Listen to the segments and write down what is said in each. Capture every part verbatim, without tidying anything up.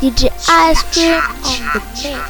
D J Ice Cream on the mix.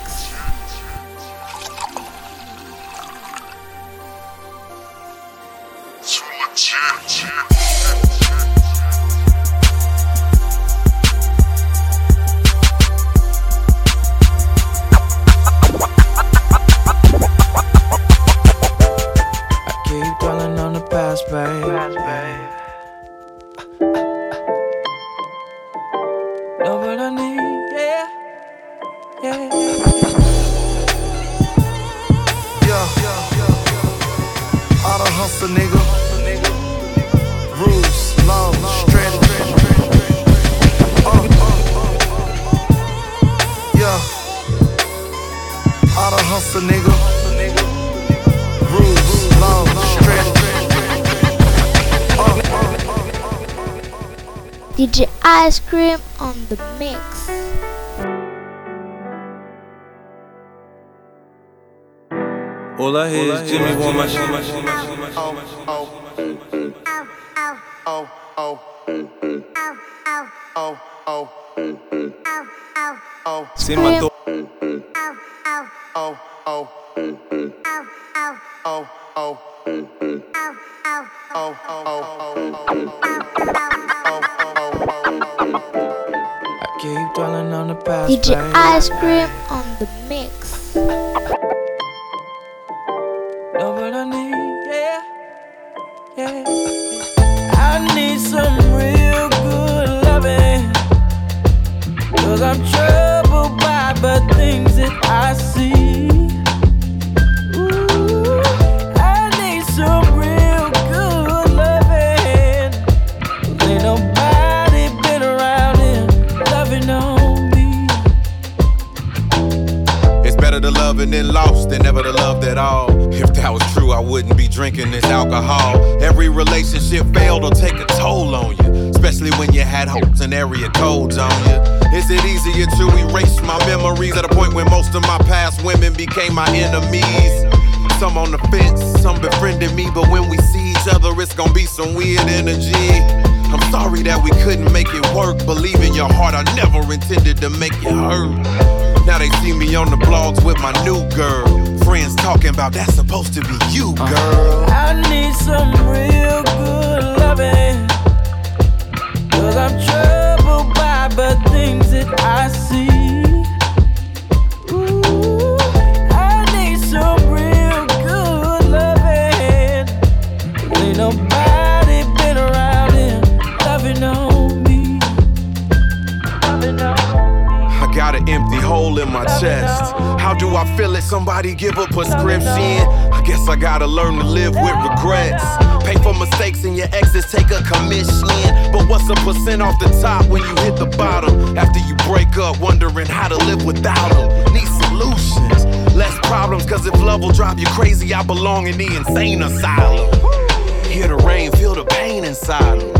D J Ice Cream on the mix. All I hear is Jimmy want my shit. Oh, oh, oh, oh, oh, oh, oh, c'est ma do. Oh, oh, oh, oh, I keep dwelling on the past. D J Ice Cream on the mix. Know what I need, yeah, yeah. I need some real good loving, 'cause I'm troubled by the things that I see. Loving and lost and never the loved at all. If that was true, I wouldn't be drinking this alcohol. Every relationship failed or take a toll on you, especially when you had hopes and area codes on you. Is it easier to erase my memories at a point when most of my past women became my enemies? Some on the fence, some befriended me, but when we see each other, it's gonna be some weird energy. I'm sorry that we couldn't make it work. Believe in your heart, I never intended to make it hurt. Now they see me on the blogs with my new girl. Friends talking about that's supposed to be you, girl. I need some real good loving, 'cause I'm troubled by the things that I see. Ooh, I need some real good loving. Ain't nobody got an empty hole in my chest. How do I feel it? Somebody give a prescription. I guess I gotta learn to live with regrets. Pay for mistakes and your exes take a commission. But what's a percent off the top when you hit the bottom? After you break up, wondering how to live without them. Need solutions, less problems, 'cause if love will drive you crazy, I belong in the insane asylum. Hear the rain, feel the pain inside them.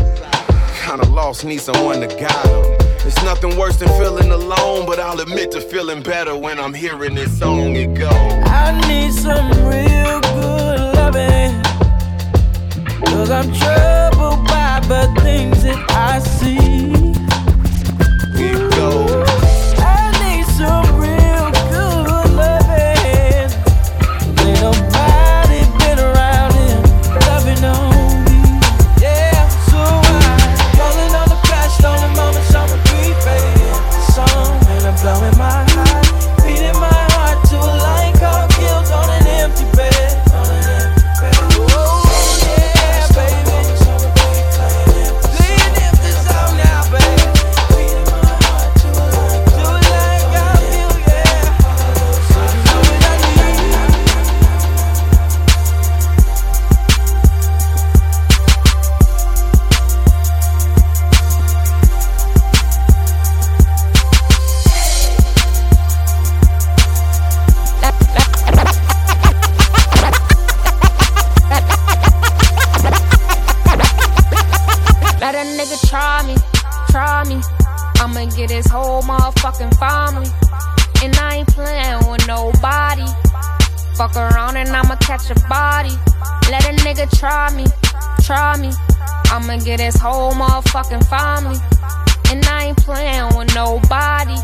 Kinda lost, need someone to guide them. It's nothing worse than feeling alone, but I'll admit to feeling better when I'm hearing this song. It goes, I need some real good loving, 'cause I'm troubled by the things that I see. It goes, I need some real good loving. Ain't nobody been around here loving on. Blowing my heart, beating my heart to a line called guilt on an empty bed. Oh yeah, baby, laying empties out now, baby. Beating my heart to a line, to a line called guilt, yeah. So you know what I get his whole motherfucking family. And I ain't playing with nobody.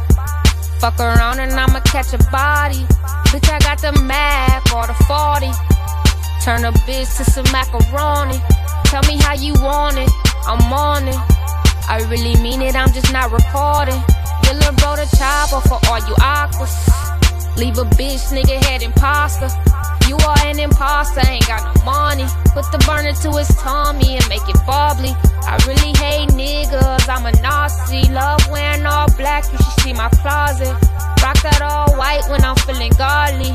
Fuck around and I'ma catch a body. Bitch, I got the Mac or the forty. Turn a bitch to some macaroni. Tell me how you want it, I'm on it. I really mean it, I'm just not recording. Your little bro the chopper for all you aquas. Leave a bitch, nigga head imposter. You are an imposter, ain't got no money. Put the burner to his tummy and make it bubbly. I really hate niggas, I'm a Nazi. Love wearing all black, you should see my closet. Rock that all white when I'm feeling godly.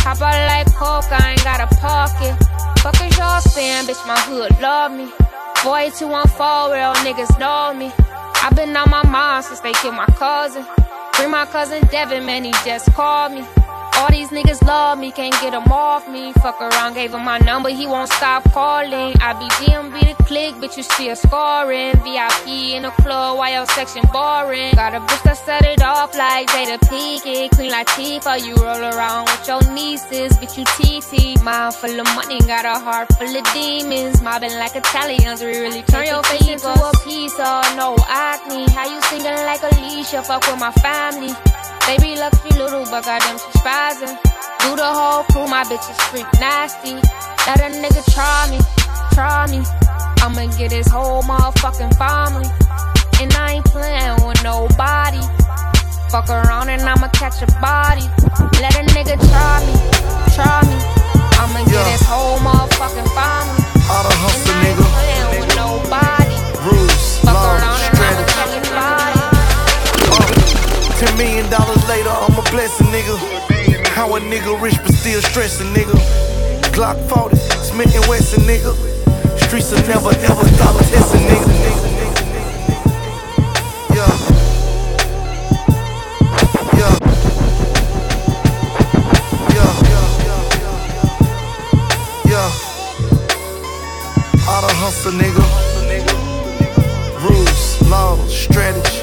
Hop out like coke, I ain't got a pocket. Fuck is y'all saying, bitch, my hood love me. Four eight two one four, real niggas know me. I been on my mind since they killed my cousin. Bring my cousin Devin, man, he just called me. All these niggas love me, can't get them off me. Fuck around, gave him my number, he won't stop calling. I be D M B the click, bitch, you see us scoring. V I P in the club, why your section boring? Got a bitch that set it off like Jada Pinkett. Queen Latifah, you roll around with your nieces, bitch, you T T. Mind full of money, got a heart full of demons. Mobbing like Italians, we really turn your face into a pizza, no acne. How you singing like Alicia, fuck with my family. They be lucky little, but got them surprising. Do the whole crew, my bitch is freak nasty. Let a nigga try me, try me. I'ma get his whole motherfucking family. And I ain't playing with nobody. Fuck around and I'ma catch a body. Let a nigga try me, try me. I'ma yeah. get his whole motherfucking family. All the hustle, and I ain't nigga. playing with nobody. Rules, fuck love, around and I'ma catch a body. Ten million dollars later, I'm a blessing, nigga. How a nigga rich but still stressing, nigga. Glock forty, Smith and Wesson, nigga. Streets will never ever dollar testing, nigga. Yeah. Yeah. Yeah. Yeah. All the hustle, nigga. Rules, laws, strategy.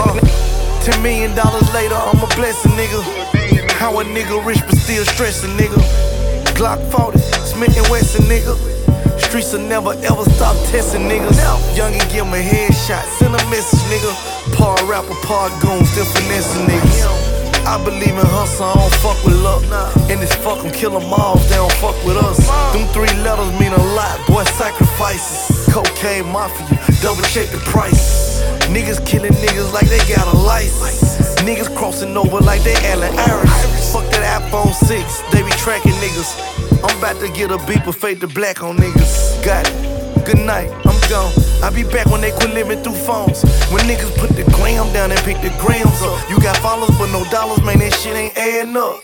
Uh, Ten million dollars later, I'm a blessing, nigga. How a nigga rich but still stressing, nigga. Glock forty, Smith and Wesson, nigga. Streets will never ever stop testing, nigga. Young and give me headshot, send a message, nigga. Par rapper, par goon, still finessing, niggas. I believe in hustle, I don't fuck with luck. And this fuck 'em, kill 'em all, they don't fuck with us. Them three letters mean a lot, boy, sacrifices. Cocaine mafia, double check the price. Niggas killing niggas like they got a license. Niggas crossing over like they Allen Iris. Fuck that iPhone six, they be tracking niggas. I'm about to get a beat but fade to black on niggas. Got it, good night, I'm gone. I be back when they quit living through phones. When niggas put the gram down and pick the grams up. You got followers but no dollars, man, that shit ain't adding up.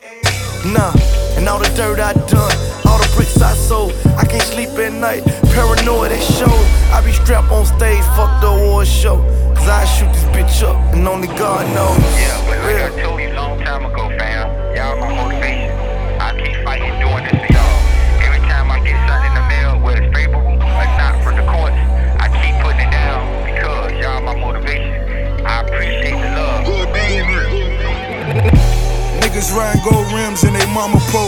Nah, and all the dirt I done, all the bricks I sold, I can't sleep at night, paranoid it shows. I be strapped on stage, fuck the award show. Cause I shoot this bitch up, and only God knows. Yeah, but like yeah. I told you long time ago, fam, y'all my motivation. I keep fighting doing this for y'all. Every time I get something in the mail, whether it's favorable or not from the courts, I keep putting it down because y'all my motivation. I appreciate the love. Good being real. Niggas riding gold rims and they mama po.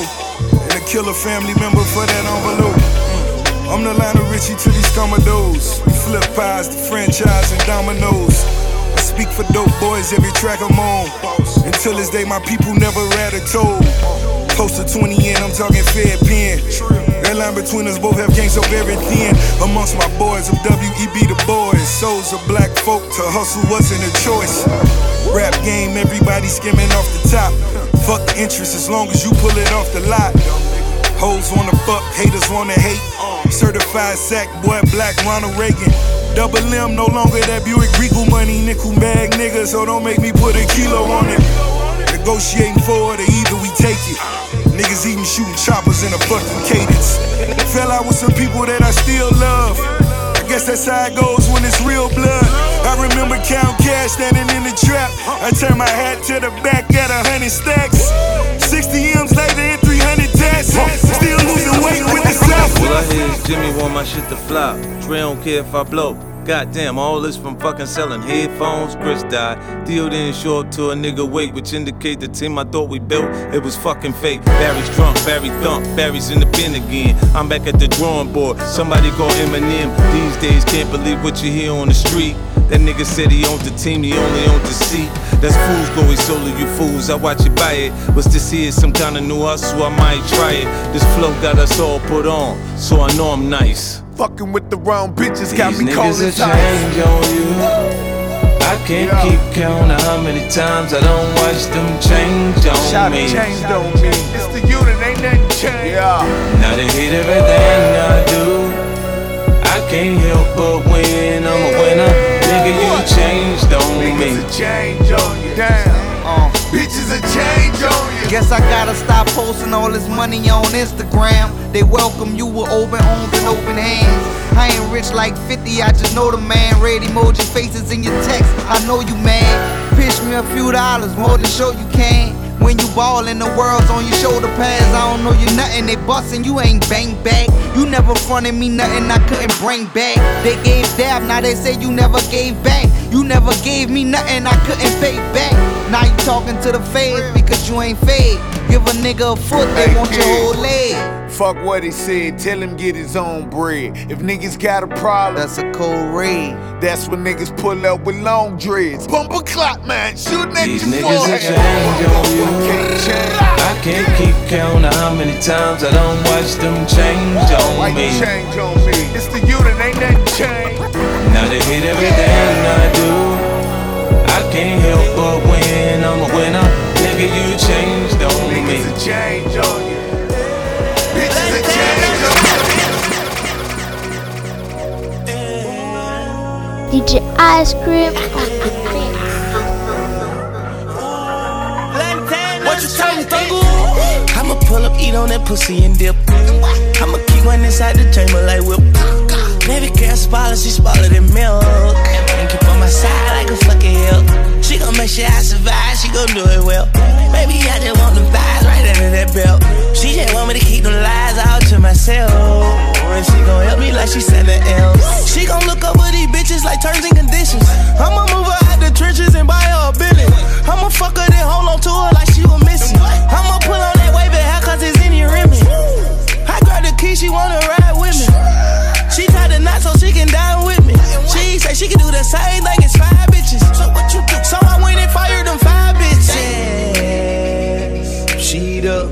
Kill a family member for that envelope. Mm. I'm the Lionel Richie to these commodos. We flip pies, the franchise, and dominoes. I speak for dope boys every track I'm on. Until this day, my people never rat a toe. Close to twenty in, I'm talking Fed Pen. That line between us both have gangs so very thin. Amongst my boys, I'm W E B the boys. Souls of black folk, to hustle wasn't a choice. Rap game, everybody skimming off the top. Fuck the interest as long as you pull it off the lot. Hoes wanna fuck, haters wanna hate. Certified sack boy, black Ronald Reagan. Double M, no longer that Buick Regal money. Nickel bag nigga, so don't make me put a kilo on it. Negotiating for it or either we take it. Niggas even shooting choppers in a fucking cadence. Fell out with some people that I still love. I guess that's how it goes when it's real blood. I remember Count Cash standing in the trap. I turned my hat to the back at a hundred stacks. sixty M's later and three hundred taxes. Still losing weight with the South. All I hear is Jimmy want my shit to flop. Dre don't care if I blow. Goddamn, all this from fucking selling headphones. Chris died. Deal didn't show up to a nigga wait, which indicate the team I thought we built, it was fucking fake. Barry's drunk, Barry thump, Barry's in the bin again. I'm back at the drawing board. Somebody call Eminem. These days can't believe what you hear on the street. That nigga said he owned the team, he only owned the seat. That's fool's glory, solo, you fools, I watch you buy it. Was this here some kind of new hustle? I might try it. This flow got us all put on, so I know I'm nice. Fucking with the wrong bitches got these me calling niggas a change on you. I can't yeah. keep count of how many times I don't watch them change on Shot me. Change on me. It's the unit, ain't nothing changed. Yeah. Now they hate everything I do. I can't help but win. I'm a winner, nigga. You changed on niggas me. Niggas a change on you. Damn. Uh, bitches a change on you. Guess I gotta stop posting all this money on Instagram. They welcome you with open arms and open hands. I ain't rich like fifty, I just know the man. Red emoji faces in your text, I know you mad. Pitch me a few dollars, more than show you can. When you ballin', the world's on your shoulder pads. I don't know you nothing, they bustin', you ain't bang back. You never fronted me nothing I couldn't bring back. They gave dab, now they say you never gave back. You never gave me nothing I couldn't pay back. Now you talking to the fade because you ain't fade. Give a nigga a foot, they want your whole leg. Fuck what he said, tell him get his own bread. If niggas got a problem, that's a cold raid. That's when niggas pull up with long dreads. Bumper clock, man, shooting at your forehead. These niggas change on you. I can't keep count of how many times I don't watch them change on Why me. You change on me? It's the unit, ain't nothing changed. Now they hate everything I do. I can't help but win, I'm a winner. Nigga, you changed on me. Niggas a change on you. Bitches a change on you. D J Ice Cream. What you talking, Thuggle? I'ma pull up, eat on that pussy and dip. I'ma keep one inside the chamber like whip. Baby girl, spoiler, she smaller than milk. Keep on my side like a fucking hill. She gon' make sure I survive, she gon' do it well. Baby, I just want the vibes right under that belt. She just want me to keep them lies all to myself. And she gon' help me like she something else. She gon' look over these bitches like terms and conditions. I'ma move her out the trenches and buy her a billion. I'ma fuck her then hold on to her like she was missing. I'ma pull on that wave and how cause it's in your rim. I grab the key, she wanna ride with me. She tied the knot so she can die with me. She say she can do the same thing as five bitches. So what you do? So I went and fired them five bitches. She the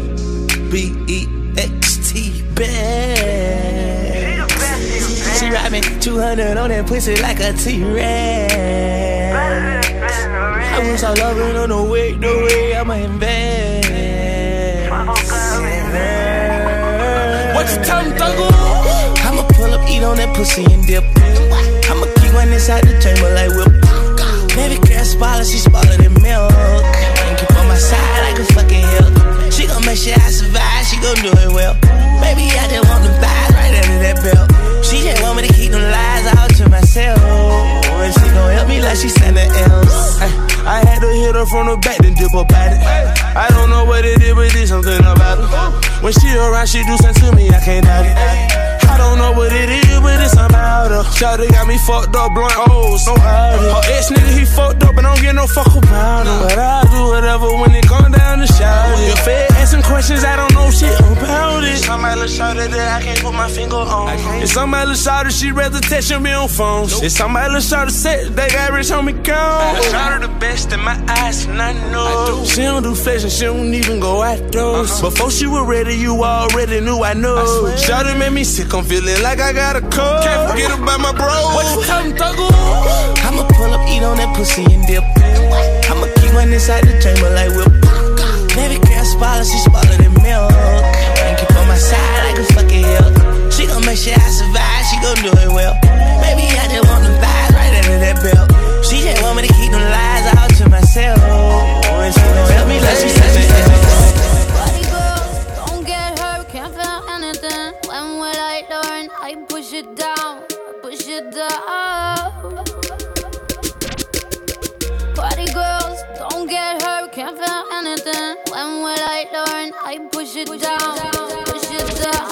B E X T best. She ride me two hundred on that pussy like a T-Rex. I wish I love it on the way, the way I'ma invest. What you tellin', Thuggle? I'ma pull up, eat on that pussy and dip. I'ma keep one inside the chamber like whip. Baby girl, spoiler, she smaller than milk. And keep on my side like a fucking hill. She gon' make sure I survive, she gon' do it well. Baby, I just want the vibes right under that belt. She just want me to keep them lies all to myself. And she gon' help me like she something else. I, I had to hit her from the back, then dip up at it. I don't know what it is, but there's something about it. When she around, she do something to me, I can't doubt it. I don't know what it is, but it's about her. Shawty got me fucked up, blowing O's, no hiding. Her ex nigga, he fucked up, and I don't get no fuck about him. But I do whatever when it gone down to shout it. Your fed asking questions, I don't know shit about it. Some my little shawty that I can't put my finger on. It's some my little shawty, she rather text me on phones. Nope. It's some my little shawty said they got rich on me gone. I shot her the best in my eyes, and I know. I do. She don't do fashion, she don't even go at those. Uh-huh. Before she was ready, you already knew I know. I shawty made me sick, I'm feeling like I got a cold. Can't forget about my bro. What you tellin', Thuggle? I'ma pull up, eat on that pussy and dip. I'ma keep one inside the chamber like whip. Baby girl, spoiler, she smaller than milk. And keep on my side like a fucking hill. She gon' make sure I survive, she gon' do it well. Baby, I just want the vibes right under that belt. She just want me to keep them lies all to myself. And she gon' help me like she said she said. I push it down, push it down. Party girls, don't get hurt, can't feel anything. When will I learn? I push it down, push it down.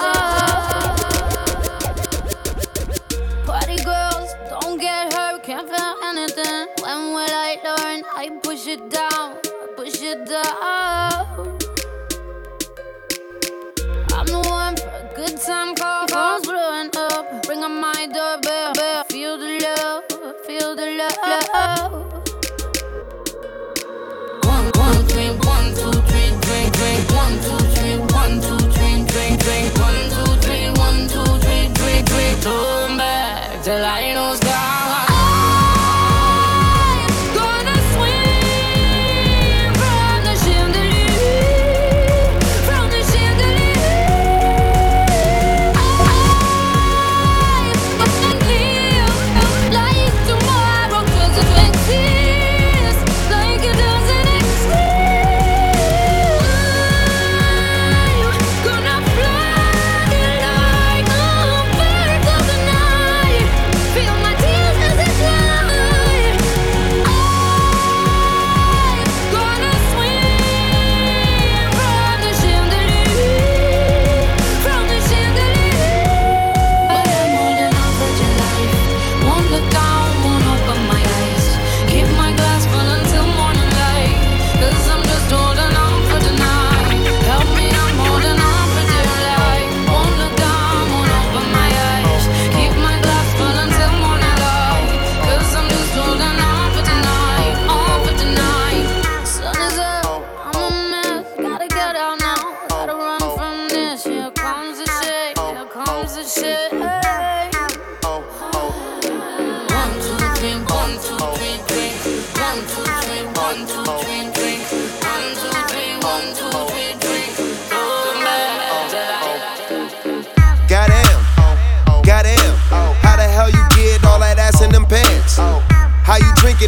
Party girls, don't get hurt, can't feel anything. When will I learn? I push it down, push it down. I'm the one for a good time call. Phone's blowing up. Ring on my doorbell. Feel the love, feel the love.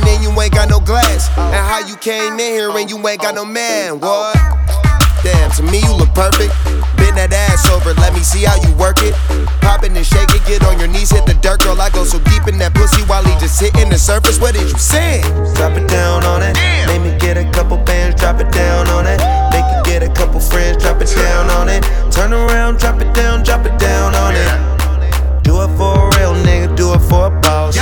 walking in, you ain't got no glass. And how you came in here and you ain't got no man, what? Damn, to me you look perfect. Bend that ass over, let me see how you work it. Pop it and shake it, get on your knees, hit the dirt, girl. I go so deep in that pussy while he just hitting the surface. What did you say? Drop it down on it. Make me get a couple bands, drop it down on it. Make you get a couple friends, drop it down on it. Turn around, drop it down, drop it down on it. Do it for a real nigga, do it for a boss.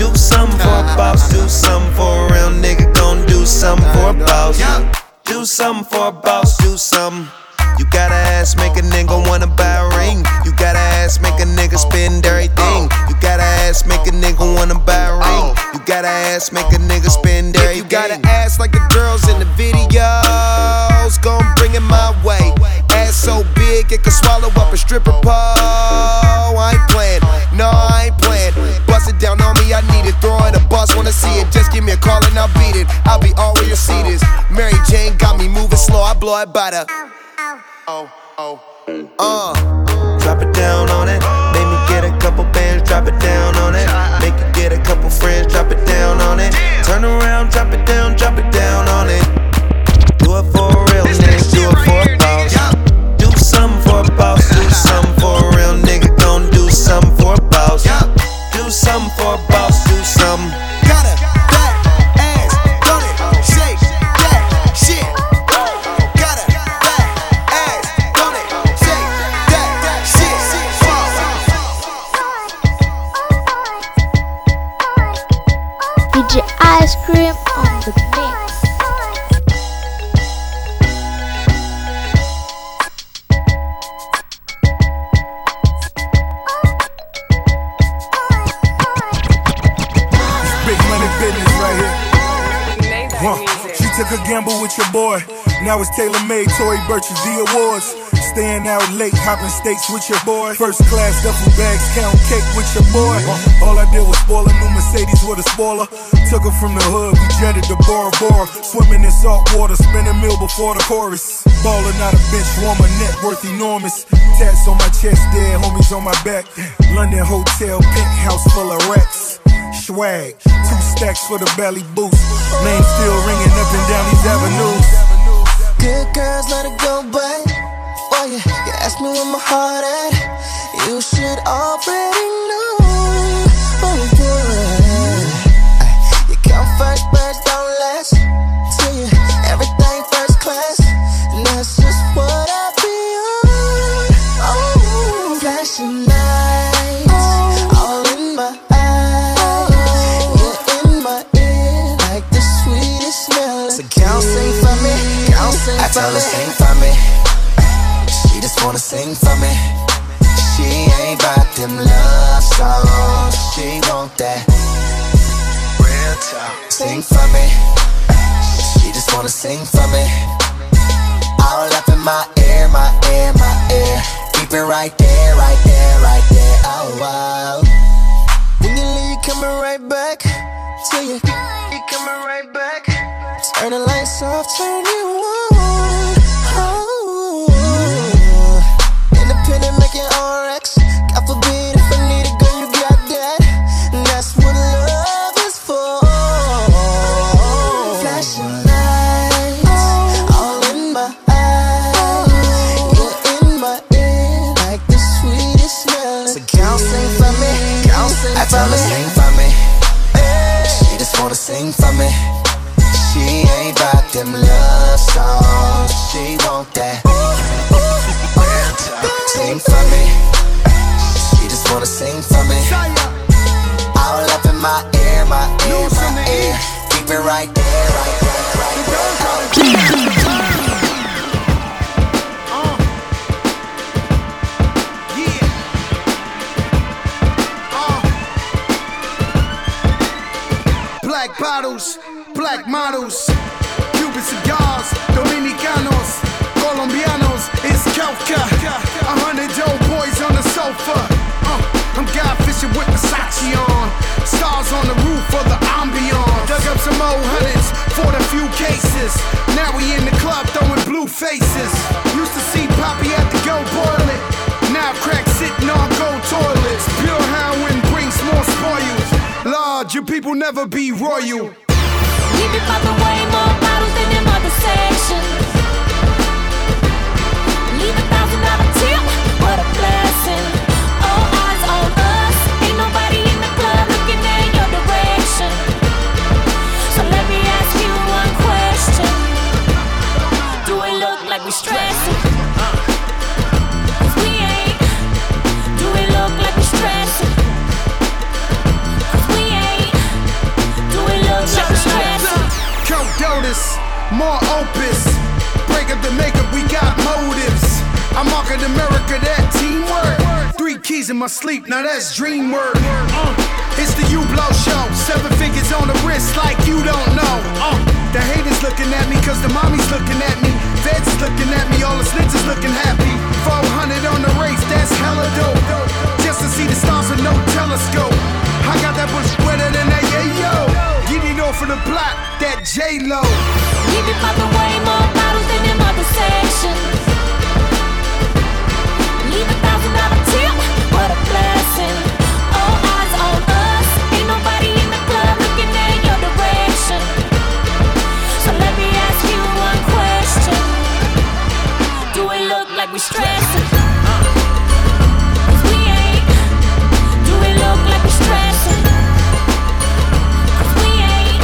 Do something for a boss, do something for a real nigga, gon' do something for a boss. Do something for a boss, do something. You got a ass, make a nigga wanna buy a ring. You got a ass, make a nigga spend everything. You got a ass, make a nigga wanna buy a ring. You got a ass, make a nigga spend everything. If you got an ass like the girls in the videos, gon' bring it my way. Ass so big it could swallow up a stripper pole. I ain't playin', no I ain't playin'. Bust it down on me, I need it. Throw it a bus, wanna see it. Just give me a call and I'll beat it. I'll be all where your seat is. Mary Jane got me moving slow, I blow it by the oh, oh, uh. Drop it down on it. Make me get a couple bands, drop it down on it. Make you get a couple friends, drop it down on it. Turn around, drop it down, drop it down on it. Do it for a real nigga, do it for a boss. Do something for a boss, do something for a real nigga, gon' do something for a boss. Do something for a boss, do something. Gotta ice cream on the mix. Big money business right here. Huh. She took a gamble with your boy. Now it's TaylorMade, Tory Burch, the awards. Staying out late, hopping steaks with your boy. First class, duffel bags, count cake with your boy. All I did was spoil a new Mercedes with a spoiler. Took her from the hood, we jetted to Bora Bora. Swimming in salt water, spent a meal before the chorus. Baller, not a bitch, warmer, net worth enormous. Tats on my chest, dead homies on my back. London hotel, penthouse full of racks. Swag, two stacks for the belly boost. Name still ringing up and down these avenues. Good girls, let it go, babe. Oh yeah, you asked me where my heart at. You should already know what we doing. You come first, but don't last. Tell you everything first class, and that's just what I feel. Oh, flashing lights, all in my eyes. You're in my ear like the sweetest melody. So girl, sing for me. Girl, sing for me. I tell her sing for me. Just wanna sing for me. She ain't bout them love songs. She want that real talk. Sing for me. She just wanna sing for me. All up in my ear, my ear, my ear. Keep it right there, right there, right there. Oh wow. When you leave, you coming right back. Till you, you coming right back. Turn the lights off, turn you on. Oh. Making R X, God forbid if I need a girl, you got that. And that's what love is for. Flashing lights, all in my eyes. You're in my ear like the sweetest melody. So girl, sing for me. Girl, sing I tell her sing for me. She just wanna sing for me. She ain't about them love songs. She want that. Sing for me. She just wanna sing for me. All up in my ear, my ear, my ear. Keep it right there, right there, right there. Oh. Yeah. Oh. Black bottles, black models, Cuban cigars, Dominicanos, Colombianos, it's Kafka. A hundred old boys on the sofa. Uh, I'm guy fishing with Versace on. Stars on the roof for the ambiance. Dug up some old hundreds, fought a few cases. Now we in the club throwing blue faces. Used to see Poppy at the go boil it. Now crack sitting on gold toilets. Pure heroin brings more spoils. Lord, you people never be royal. We be popping way more bottles than them other sections. Leave a thousand dollar tip, what a blessing. All eyes on us, ain't nobody in the club looking at your direction. So let me ask you one question. Do it look like we stressing? Cause we ain't. Do it look like we stressing? Cause we ain't. Do it look like we stressing? Count donuts, more opus. Break up the makeup, we got motives. I market America, that teamwork. Three keys in my sleep, now that's dream work. Uh, it's the U-Blow show. Seven figures on the wrist like you don't know. Uh, the haters looking at me cause the mommy's looking at me. Feds is looking at me, all the snitches looking happy. four hundred on the race, that's hella dope. Just to see the stars with no telescope. I got that bush wetter than that yayo. Get it off of the block, that J-Lo. We be poppin' way more bottles than them other sections. Leave a thousand dollar tip, what a blessing. All eyes on us, ain't nobody in the club looking at your direction. So let me ask you one question. Do it look like we stressing? Cause we ain't. Do it look like we stressing? Cause we ain't.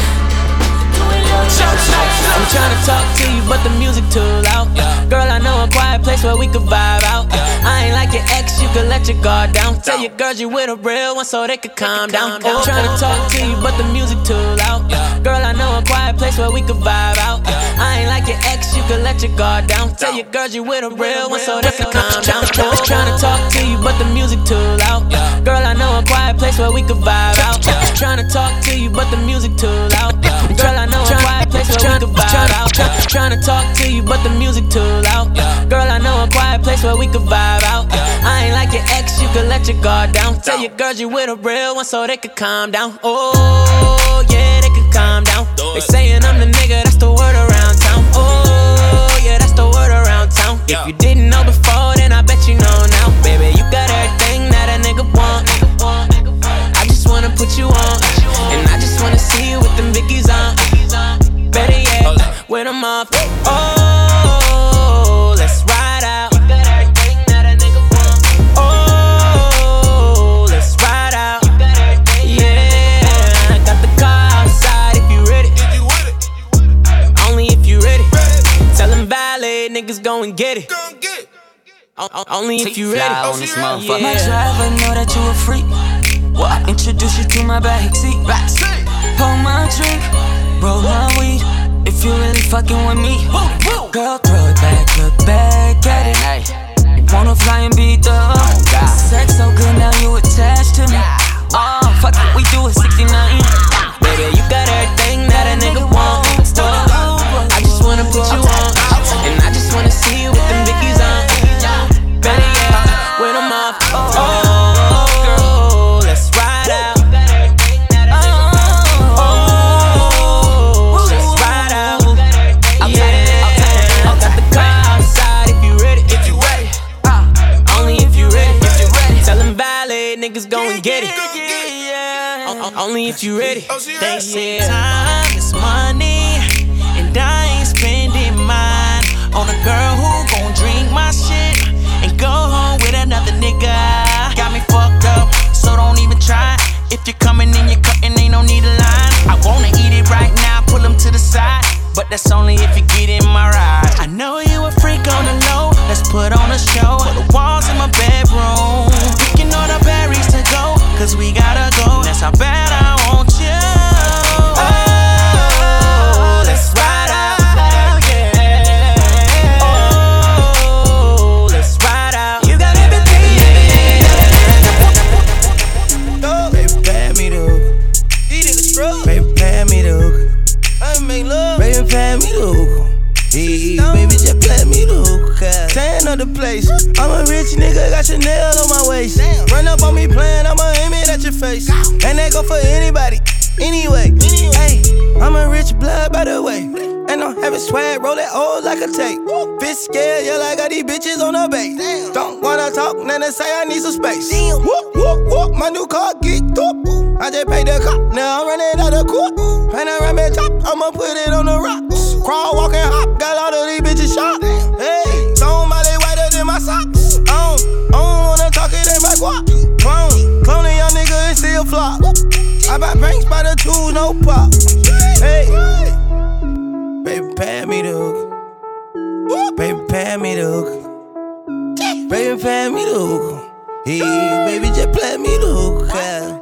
Do it look like we stressing? I'm tryna talk to you but the music too loud. Girl, I know a quiet place where we could vibe out. I ain't like your ex, you can let your guard down. Tell your girls you with a real one so they could calm down. I'm tryna talk to you but the music too loud. Girl, I know a quiet place where we could vibe out. I ain't like your ex, you can let your guard down. Tell your girls you with a real one so they could calm down. I'm tryna talk to you but the music too loud. Girl, I know a quiet place where we could vibe out. I'm tryna talk to you but the music too loud. Girl, I know a quiet place where we could vibe out. Tryna talk to you but the music too loud. Girl, I know a quiet place where we could vibe out. I ain't like your ex, you can let your guard down. Tell your girls you with a real one so they could calm down. Oh yeah, they could calm down. They saying I'm the nigga, that's the word around town. Oh yeah, that's the word around town. If you didn't know before, then I bet you know now. Baby, you got everything that a nigga want. I just wanna put you on, and I just wanna see you with them Vickies on. Better yet, when I'm off. Oh, let's ride out. You got everything that a nigga want. Oh, let's ride out. You got everything. Yeah, I got the car outside if you ready. If you with it. Only if you ready. Tell them valet niggas go and get it. Go and get it. O- only if you ready. On this motherfucker. My driver know that you a freak. Well, I introduce you to my backseat. Backseat. Hold my drink, roll my weed. If you really fucking with me, girl, throw it back, look back at it. Wanna fly and be the sex so good, now you attached to me. Oh, fuck it, we do it sixty-nine. Baby, you got everything that a nigga want. I just wanna put you on, and I just wanna see you with them Vickies on. Better yet, when I'm off. Oh, only if you ready. Oh, they say time is money, and I ain't spending mine on a girl who gon' drink my shit and go home with another nigga. Got me fucked up, so don't even try. If you're coming in, you're cutting, ain't no need a line. I wanna eat it right now, pull them to the side, but that's only if you get in my ride. I know you a freak on the low, let's put on a show. Put the walls in my bedroom, picking all the berries to go, cause we gotta go, that's how bad I want you. Oh, let's ride out, yeah. Oh, let's ride out. You got everything, yeah. Baby, pad me the hook. These niggas struggle. Baby, pad me the hook. I make love. Baby, pad me the hook. Hey, baby, just pad me the hook. Tan up the place. I'm a rich nigga, got Chanel on my waist. Damn. Run up on me playing, I'ma aim it at your face. Ow. And that go for anybody, anyway. Hey, anyway. I'm a rich blood, by the way. Ain't no heaven. it swag, roll it old like a tape. Bitch scared, yeah, like I got these bitches on the base. Damn. Don't wanna talk, then they say I need some space. Damn. Whoop, whoop, whoop, my new car geeked up. Ooh. I just paid the cop, now I'm running out of court. Ooh. And I run my top, I'ma put it on the rocks. Ooh. Crawl, walk, and hop, got all of these bitches shot. Damn. Hey, somebody whiter than my socks. I don't, I don't wanna talk, it ain't my guap. Clone, cloning y'all nigga, it's still flop. I buy banks by the two, no pop. Hey, baby, pay me the hook. Baby, pay me the hook. Baby, pay me the hook. Hey, baby, just play me the hook. Yeah.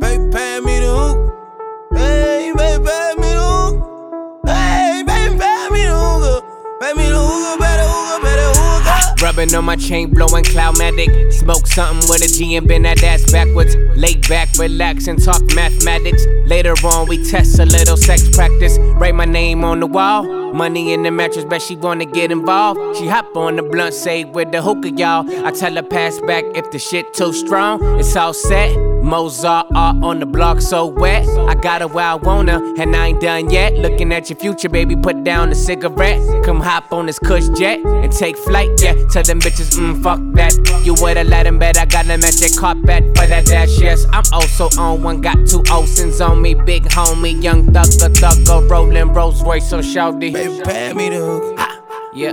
Baby, pay me the hook. Hey, baby, pay me the hook. Hey, baby, pay me the hook. Pay me the hook, better hook, better hook. Rubbing on my chain, blowing Cloudmatic. Smoke something with a G and bend that ass backwards. Lay back, relax, and talk mathematics. Later on, we test a little sex practice. Write my name on the wall. Money in the mattress, bet she wanna get involved. She hop on the blunt, say with the hookah, y'all. I tell her pass back if the shit too strong. It's all set. Mozart art on the block, so wet. I got her where I want her, and I ain't done yet. Looking at your future, baby, put down the cigarette. Come hop on this cush jet and take flight, yeah. Tell them bitches, mm, fuck that. You would've let them bet I got them at your carpet for that dash, yes. I'm also on one, got two Olsen's on me. Big homie, young thugger, thugger, rolling Rolls Royce, so shawty. Baby, pay me the hook. Ah, yeah.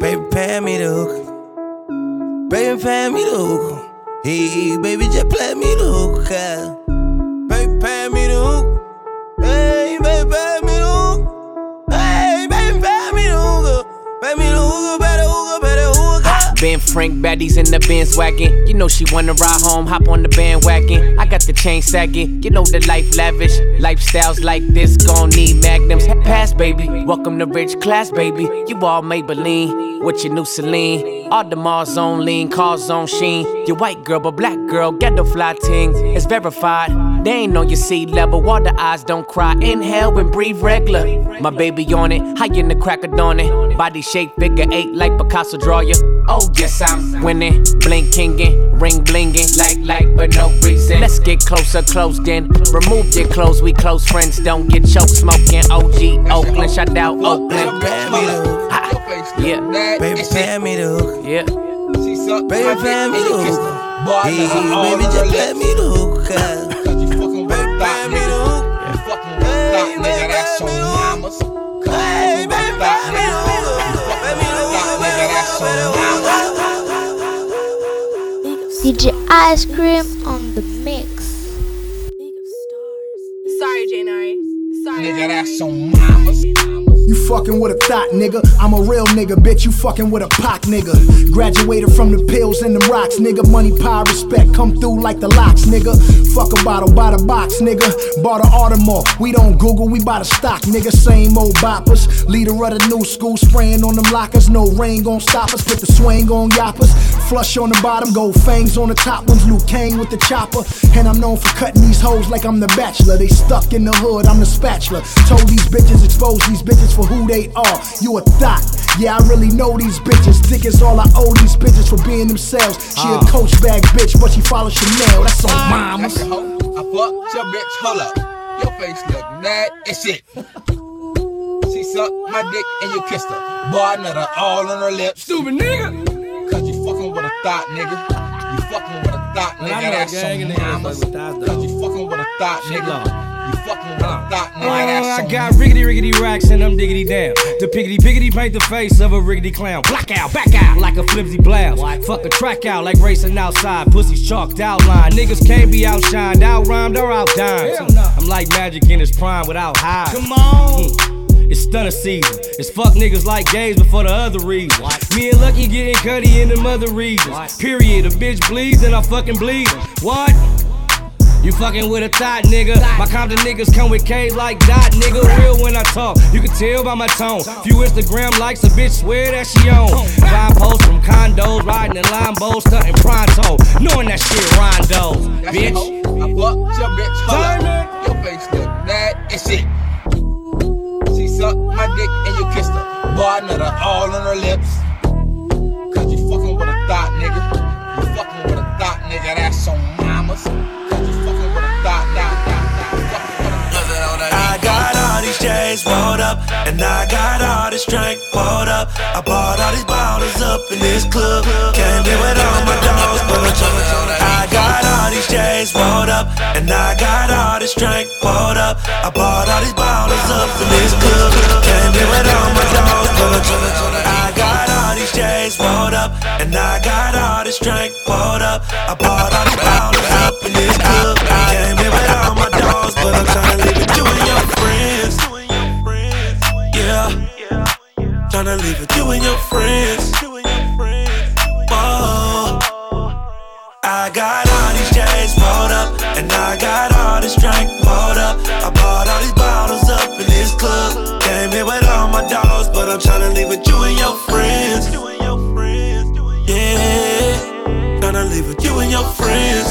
Baby, pay me the hook. Baby, pay me the hook. Hey, baby, just play me the hook. Yeah. Baby, pay me the hook. Hey, baby, pay me the hook. Hey, baby, pay me the hook. Pay me the hook, better hook, better hook. Ah. Ben Frank, baddies in the Benz wagon. You know she wanna ride home, hop on the bandwagon. I got the chain sagging, you know the life lavish. Lifestyles like this gon' need magnums. Pass, baby. Welcome to rich class, baby. You all Maybelline with your new Celine. All the Mars on lean, cars on sheen. Your white girl, but black girl, ghetto fly ting. It's verified. They ain't on your sea level. All the eyes don't cry. Inhale and breathe regular. My baby on it, high in the crack of dawn it. Body shape, figure eight like Picasso draw ya. Oh yes, I'm winning, blinkingin', ring blingin', like like, but no reason. Let's get closer, close then. Remove your clothes, we close friends. Don't get choked smoking. O G. Oakland, shout out Oakland. Pay me the hook. Ah, yeah. Baby, pay me the hook. Yeah. Baby, pay me the hook. Hey, baby, just pay me the hook. Baby, pay me the hook. Hey, baby, pay me the hook. Hey, baby, pay me the hook. D J Ice Cream on the mix. Sorry, Janari. Nigga, that's so mama's. You fucking with a thot, nigga. I'm a real nigga, bitch. You fucking with a pop, nigga. Graduated from the pills and the rocks, nigga. Money, power, respect. Come through like the locks, nigga. Fuck a bottle, buy the box, nigga. Bought an Audemars. We don't Google, we buy the stock, nigga. Same old boppers. Leader of the new school, spraying on them lockers. No rain gon' stop us. Put the swing on yappers. Flush on the bottom, gold fangs on the top ones. Liu Kang with the chopper. And I'm known for cutting these hoes like I'm the bachelor. They stuck in the hood, I'm the spatula. Told these bitches, expose these bitches for who they are. You a thot. Yeah, I really know these bitches. Dick is all I owe these bitches for being themselves. She uh. a coach bag bitch, but she follows Chanel. That's on mama. I fucked your bitch, hold up. Your face look mad as shit. She sucked my dick and you kissed her. Boy, I nut her all on her lips. Stupid nigga. Cause you fucking with a thot, nigga. You fucking with a thot, nigga. That's on mama. Cause you fucking with a thot, nigga. Uh, I got riggedy riggedy racks and I'm diggity down. The piggity piggity paint the face of a riggedy clown. Black out, back out like a flimsy blouse. Fuck a track out like racing outside. Pussy's chalked outline. Niggas can't be outshined, outrhymed or outdimed. I'm like Magic in his prime without highs. Come on. Mm. It's stunner season. It's fuck niggas like gays, but for the other reasons. Me and Lucky getting cutty and them other reasons. Period. A bitch bleeds and I fucking bleed. What? You fucking with a thot, nigga. My Compton niggas come with K's like dot, nigga. Real when I talk, you can tell by my tone. Few Instagram likes, a bitch swear that she on. Blind posts from condos, riding in Limbo, stunting pronto, knowing that shit rondos, bitch. I fucked your bitch, hold up. Your face look mad and shit. She sucked my dick and you kissed her. Boy, I nut her all on her lips. Cause you fucking with a thot, nigga. You fucking with a thot, nigga. That's on mama's. I got all these J's, rolled up, and I got all this drink bought up. I bought all these bottles up in this club. Came in with all my dogs, but I got all these J's, rolled up, and I got all this drink bought up. I bought all these bottles up in this club. Came in with all my dogs, but I got all these J's, rolled up, and I got all this drink bought up. I bought all these bottles up in this club. Came in with all my dogs, but I'm trying to leave it to your friends. Yeah, trying to leave it you and your friends. Whoa, I got all these J's bought up, and I got all this drink bought up. I bought all these bottles up in this club. Came here with all my dogs, but I'm trying to leave with you and your friends. Yeah, trying to leave with you and your friends.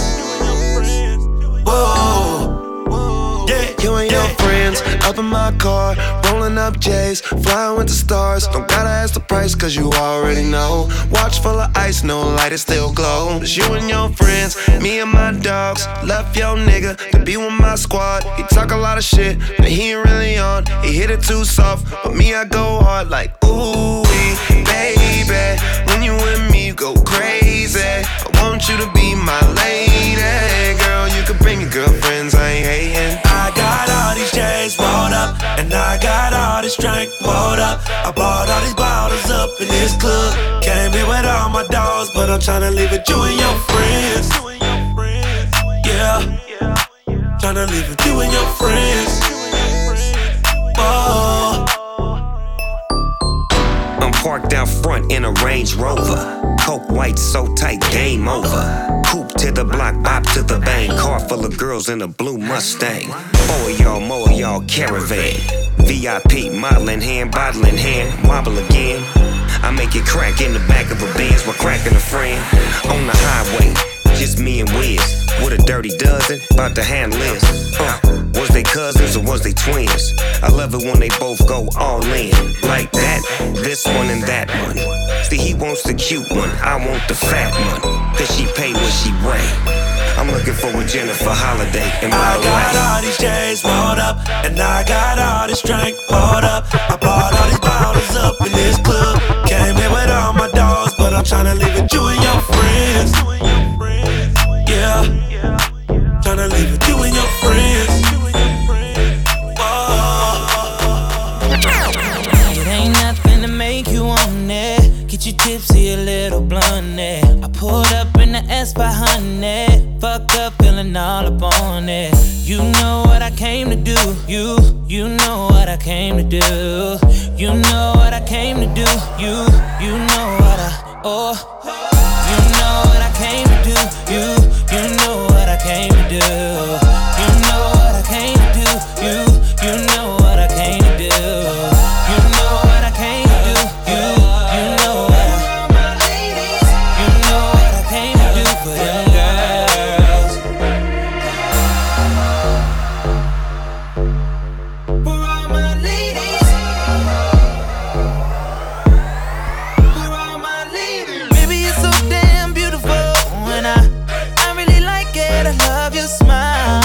Whoa, yeah, you and your friends up in my car, rolling up J's, flying with the stars. Don't gotta ask the price, cause you already know. Watch full of ice, no light, it still glow. It's you and your friends, me and my dogs. Left your nigga to be with my squad. He talk a lot of shit, but he ain't really on. He hit it too soft, but me, I go hard like ooh-wee, baby. When you with me, you go crazy. I want you to be my lady, girl. You can bring your good friends, I ain't hating. I got all these J's rolled up, and I got all this drink rolled up. I bought all these bottles up in this club. Came in with all my dogs, but I'm tryna leave with you and your friends. Yeah, tryna leave with you and your friends. Oh, I'm parked out front in a Range Rover. Coke white so tight, game over. Coupe to the block, bop to the bang. Car full of girls in a blue Mustang. Four y'all, more y'all, caravan. V I P, modeling hand, bottling hand. Wobble again. I make it crack in the back of a Benz while cracking a friend. On the highway, just me and Wiz. With a dirty dozen, about to handle this. Uh, was they cousins or was they twins? I love it when they both go all in. Like that, this one and that one. See, he wants the cute one, I want the fat one. Cause she pay what she weigh. I'm looking for a Jennifer Holiday in my life. I got all these J's rolled up, and I got all this drink bought up. I bought all these bottles up in this club. Came in with all my dogs, but I'm tryna leave with you and your friends. Yeah, tryna leave with you and your friends. Whoa. It ain't nothing to make you want it. Get you tipsy, a little blunt it. I pulled up in the S by one hundred. Fucked up, feeling all up on it. You know what I came to do. You, you know what I came to do. You know what I came to do. You, you know what I, oh. You know what I came to do. You, you know what I came to do. You know what I came to do. You, you know what I came to do. You know what I came to do. You, you know what I, you know what I came to do for them girls. For all my ladies, for all my ladies. Baby, you're so damn beautiful, and I, I really like it. I love your smile.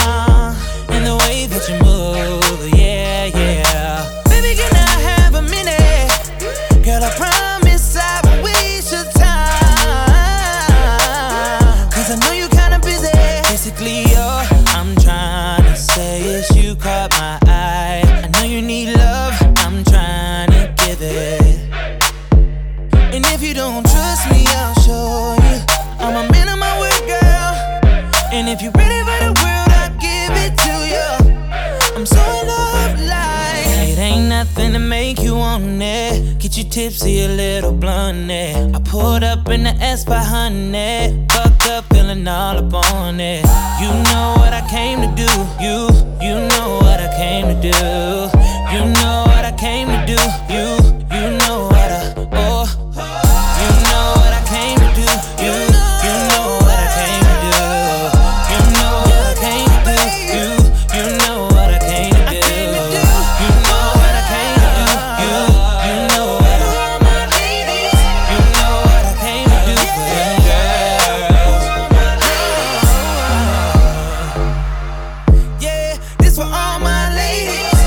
Tipsy, a little blunt, eh? I pulled up in the S by one hundred. Fucked up, feeling all up on it. You know what I came to do. You, you know what I came to do. You know what I came to do. You, you know what I, oh. You know what I came to do. You, you know what I came to do. You know what I came to do. You, you know what I came to do. You know what I came to do. You, you know what I. Yeah, this for all my ladies.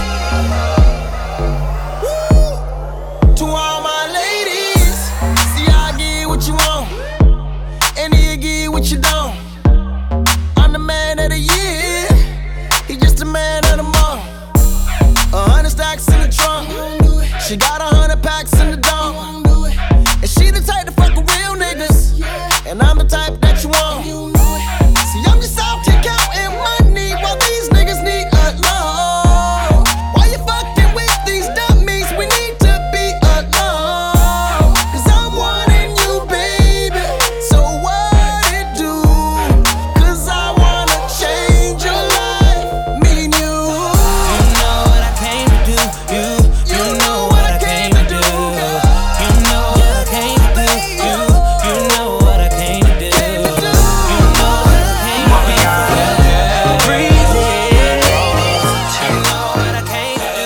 She got a hundred packs in the dome. And she the type to fuck with real niggas. And I'm the type that you want. See, I'm just out here counting money while these niggas need a loan. Why you fucking with these dummies? We need to be alone. Cause I'm wanting you, baby. So what it do? Cause I wanna change your life. Me and you. You know what I came to do. You, you know what I came to do. You know what I came to do. You, you know what I came to do. You know what I came to do. You know what I came to do.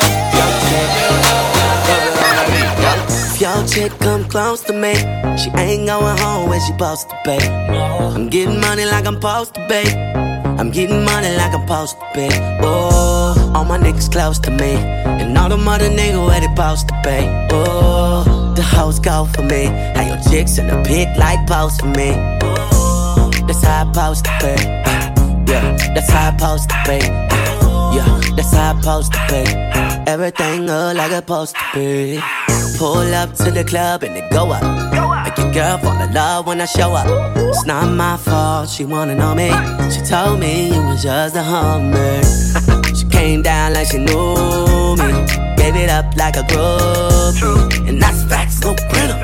If your chick come close to me, she ain't going home when she supposed to be. I'm getting money like I'm supposed to be. I'm getting money like I'm supposed to be. Oh, all my niggas close to me, and all the mother niggas where they supposed to be. Oh, the hoes go for me. Now your chicks in the pit like pose for me. Oh, that's how I supposed to be. Uh, yeah, that's how I supposed to be. Uh, yeah, that's how I supposed to be. Everything look like it's supposed to be. Pull up to the club and they go up. Make your girl fall in love when I show up. It's not my fault, she wanna know me. She told me you was just a hummer. She came down like she knew me. Gave it up like a groupie. And that's facts, no printer.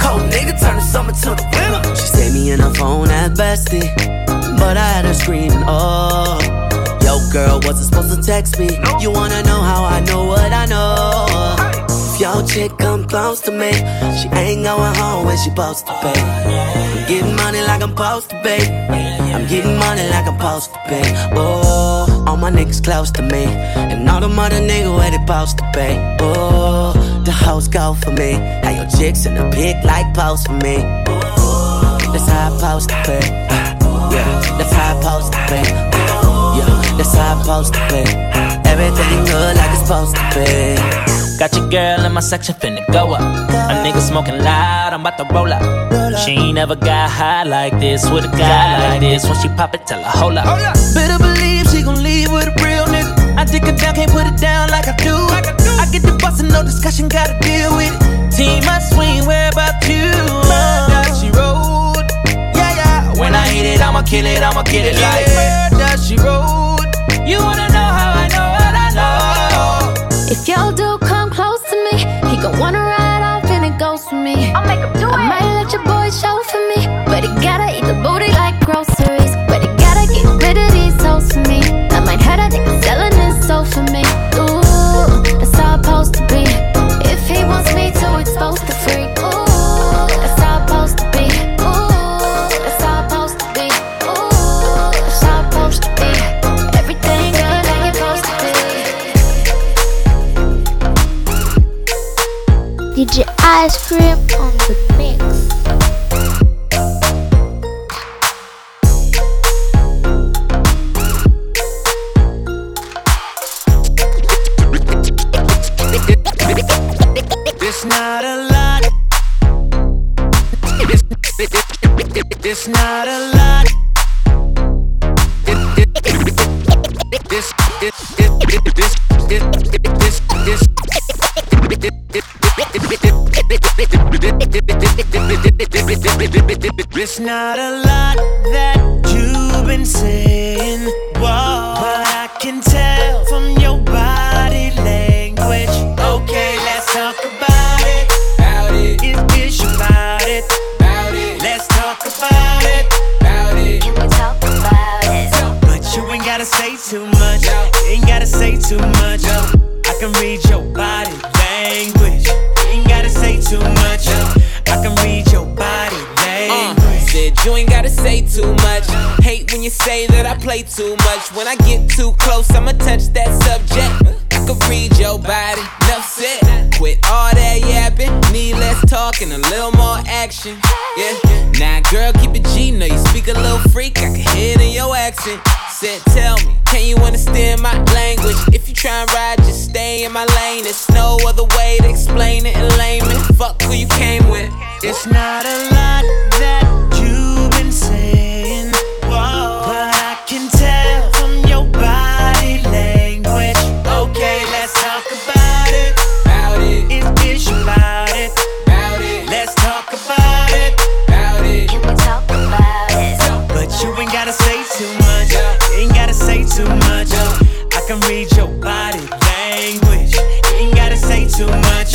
Cold nigga turn the summer to the winter. She saved me in her phone at bestie, but I had her screaming, oh. Yo girl, wasn't supposed to text me. You wanna know how I know what I know. Yo chick come close to me, she ain't going home when she supposed to be. I'm getting money like I'm supposed to be. I'm getting money like I'm supposed to be. Oh, all my niggas close to me, and all the mother niggas where they supposed to be. Oh, the hoes go for me. Now your chicks in the pig like pose for me. That's how I supposed to be. Uh, yeah, that's how I supposed to be. Uh, yeah, that's how I supposed to be. Everything good like it's supposed to be. Got your girl in my section, finna go up. A nigga smoking loud, I'm about to roll up. She ain't never got high like this with a guy like this. When she pop it, tell her, hold up. Better believe she gon' leave with a real nigga. I dick her down, can't put it down like I do. I get the bus and no discussion, gotta deal with it. Team, I swing, where about you? Murder, she rolled. Yeah, yeah. When I hit it, I'ma kill it, I'ma kill it like murder, she rolled. You wanna know how I know what I know. If y'all do gon' wanna ride off and it goes for me. I'll make him do it. I might let your boy show for me, but he gotta eat the booty like groceries. But he gotta get rid of these hoes for me. I might hurt a nigga selling his soul for me. Ooh, that's how I'm supposed to be. If he wants me to expose the freak. Ooh, that's how I'm supposed to be. Ooh, that's how I'm supposed to be. Ooh, that's how I'm supposed to be. Everything good like it's supposed to be. D J Ice Cream on the mix. It's not a lot. It's, it, it, it, it's not a lot. It, it, it, it's, it, it, it, it's, it, it, it's, it's, it's not a lot that you've been saying, whoa, but I can tell from your body language. Okay, let's talk about it. About it. It's about it. About it. Let's talk about it. About it. Can we talk about it? But you ain't gotta say too much. No. You ain't gotta say too much. No. I can read your body language. You ain't gotta say too much. No. I can read your body language. Uh, said you ain't gotta say too much. Hate when you say that I play too much. When I get too close, I'ma touch that subject. I can read your body, enough said. Quit all that yapping, need less talk and a little more action. Yeah, nah, girl, keep it G, know you speak a little freak. I can hear it in your accent. Said, tell me, can you understand my language? If you try and ride, just stay in my lane. There's no other way to explain it in layman. Fuck who you came with. It's not a lot that you've been saying, whoa, but I can tell from your body language. Okay, let's talk about it. About it. It's too much.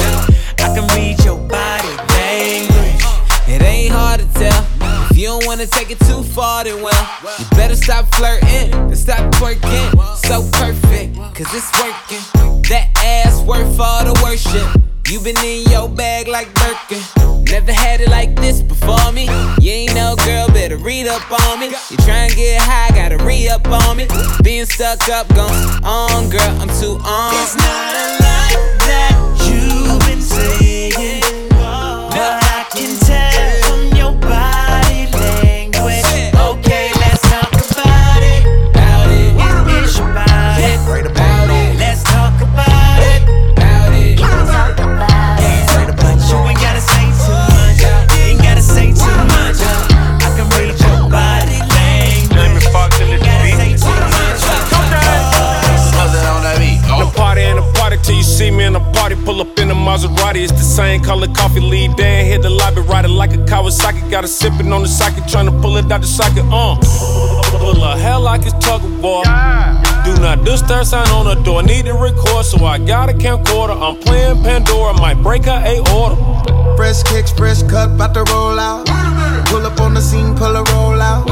I can read your body language. It ain't hard to tell. If you don't wanna take it too far, then well, you better stop flirting and stop twerking. So perfect, cause it's working. That ass worth all the worship. You been in your bag like Birkin. Never had it like this before me. You ain't no girl, better read up on me. You tryna get high, gotta re-up on me. Being stuck up, gone on, girl, I'm too on. It's not a lot that you've been saying, but I can tell from your body language. Okay, let's talk about it. About it, it's your body. Right about it, let's talk about it. See me in a party, pull up in a Maserati. It's the same color coffee, lead down, hit the lobby, ride it like a Kawasaki. Got a sippin' on the socket, tryna pull it out the socket, uh pull a hell like it's tug of war. Do not disturb sign on the door, need to record, so I got a camcorder. I'm playing Pandora, might break her aorta. Fresh kicks, fresh cut, bout to roll out. Pull up on the scene, pull a roll out.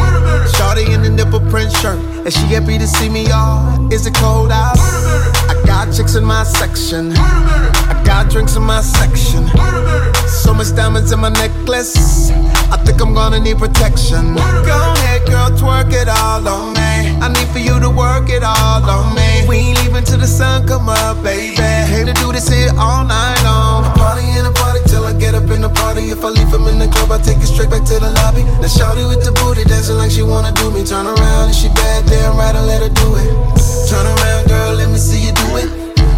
Shorty in the nipple print shirt, and she happy to see me, y'all. Is it cold out? I got chicks in my section, I got drinks in my section. So much diamonds in my necklace, I think I'm gonna need protection. Go ahead, girl, twerk it all on me. I need for you to work it all on me. We ain't leaving till the sun come up, baby. Hate to do this here all night long. I party in a party till I get up in the party. If I leave him in the club, I take it straight back to the lobby. Now shawty with the booty dancing like she wanna do me. Turn around and she bad, damn right I let her do it. Turn around, girl, let me see you do it.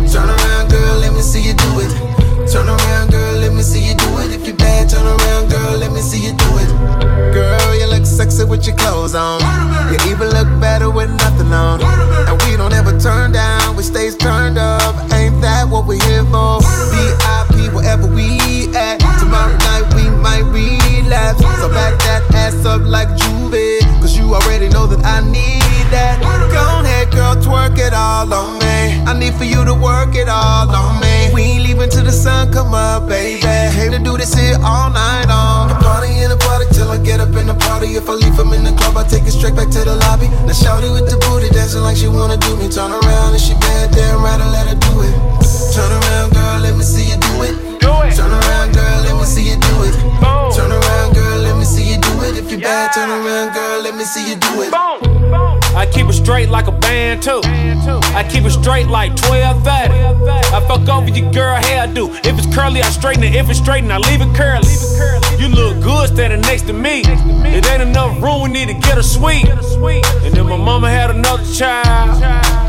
Turn around, girl, let me see you do it. Turn around, girl, let me see you do it. If you bad, turn around, girl, let me see you do it. Girl, you look sexy with your clothes on. You even look better with nothing on. And we don't ever turn down, we stays turned up. Ain't that what we here for? V I P wherever we at. Tomorrow night we might relapse, so back that ass up like Juvie, cause you already know that I need that. Go ahead, girl, twerk it all on me. I need for you to work it all on me. We ain't leaving till the sun come up, baby. Hate to do this here all night long. I party in the party till I get up in the party. If I leave him in the club, I take it straight back to the lobby. Now shawty with the booty dancing like she wanna do me. Turn around and she bad, damn right I let her do it. Turn around, girl, let me see you do it. Turn around, girl, let me see you do it. Turn around, girl, let me see you do it. If you bad, turn around, girl, let me see you do it. I keep it straight like a band too. I keep it straight like twelve thirty. I fuck over your girl hairdo. If it's curly, I straighten it. If it's straightened, I leave it curly. You look good standing next to me. It ain't enough room, we need to get a suite. And if my mama had another child,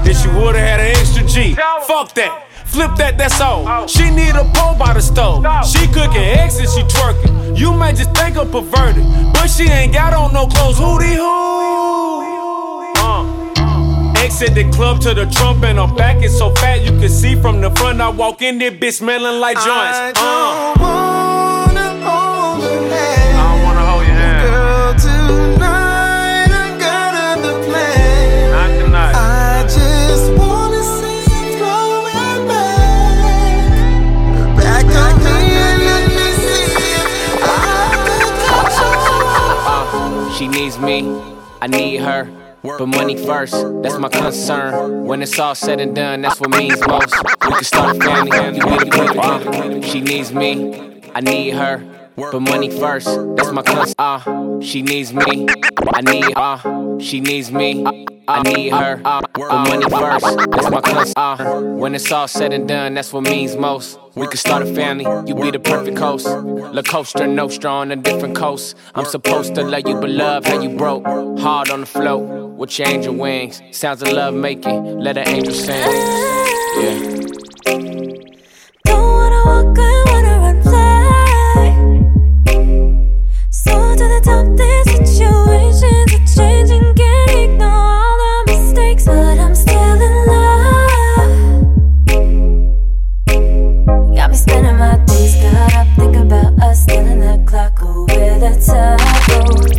then she would've had an extra G. Fuck that. Flip that, that's all. She need a pole by the stove. She cooking eggs and she twerking. You may just think I'm perverted, but she ain't got on no clothes. Hootie hoo. Uh. Exit the club to the Trump and I'm back. It's so fat you can see from the front. I walk in this bitch smelling like joints. Uh. I don't wanna hold your hand. I don't wanna hold your hand. Girl, tonight I got other plans. Not tonight. I just wanna see. She needs me, I need her, but money first, that's my concern. When it's all said and done, that's what means most. We can start a family, you with me, with. She needs me, I need her, but money first, that's my concern. Uh, she needs me, I need her, she needs me, I need her, but money first, that's my concern. When it's all said and done, that's what means most. We could start a family, you be the perfect host. La Costa Nostra on a different coast. I'm supposed to love you, but love how you broke. Hard on the float, with your angel wings. Sounds of love making, let an angel sing. Yeah. Don't wanna walk, I wanna run fly. Soar to the top, this situation's changing. Can't ignore all the mistakes, but I'm still in love. Spinning my days, got up, think about us, stealing the clock, oh, where the time goes.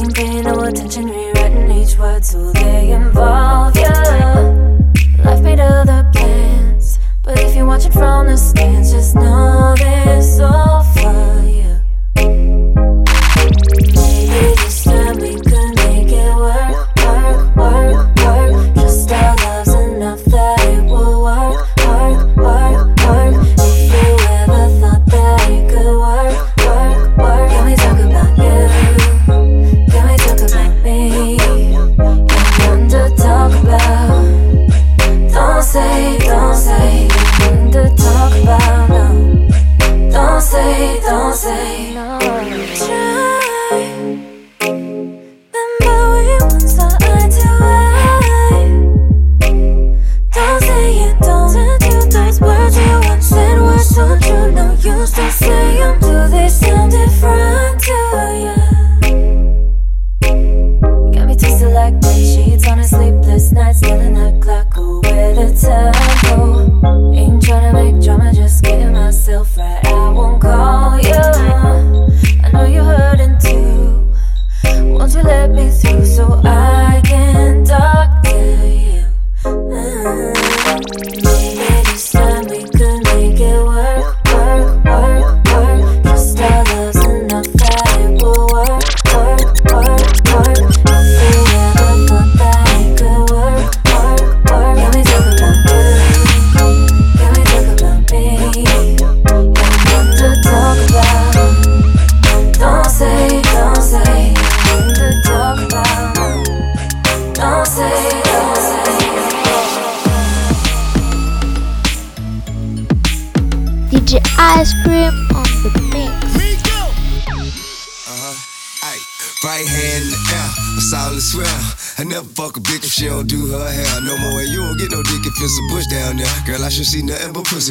Ain't paying no attention, rewriting each word till they involve ya. Life made other plans, but if you watch it from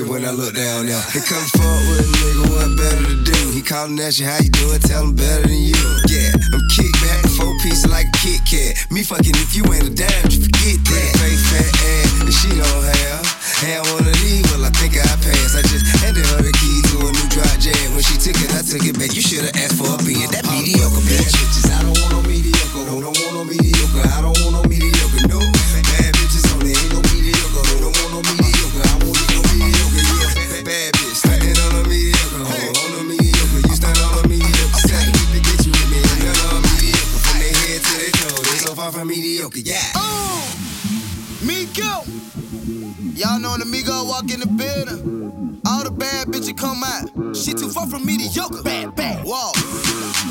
When I look down now, he come forward with a nigga, what better to do? He callin' at you, how you doing? Tell him better than you. Yeah, I'm kick back, four piece like a Kit Kat. Me fucking if you ain't a dime, you forget that. Fake fat ass that she don't have. Had one of these, well I think I passed. I just handed her the key to a new dry jam. When she took it, I took it back. You should've asked for a being that mediocre bitch. Bitches, I don't want no mediocre. No, don't want no mediocre. I don't want no mediocre. No bad bitches on there, ain't no mediocre. No, don't want no mediocre. I want no mediocre. Bad bitch, standing on a mediocre, hold on a mediocre, you stand on a mediocre, said you can get you with me, you on a mediocre, from their head to their toes, they so far from mediocre, yeah. Oh, Miko, y'all know the Migo walk in the building, all the bad bitches come out, she too far from mediocre, bad, bad, whoa,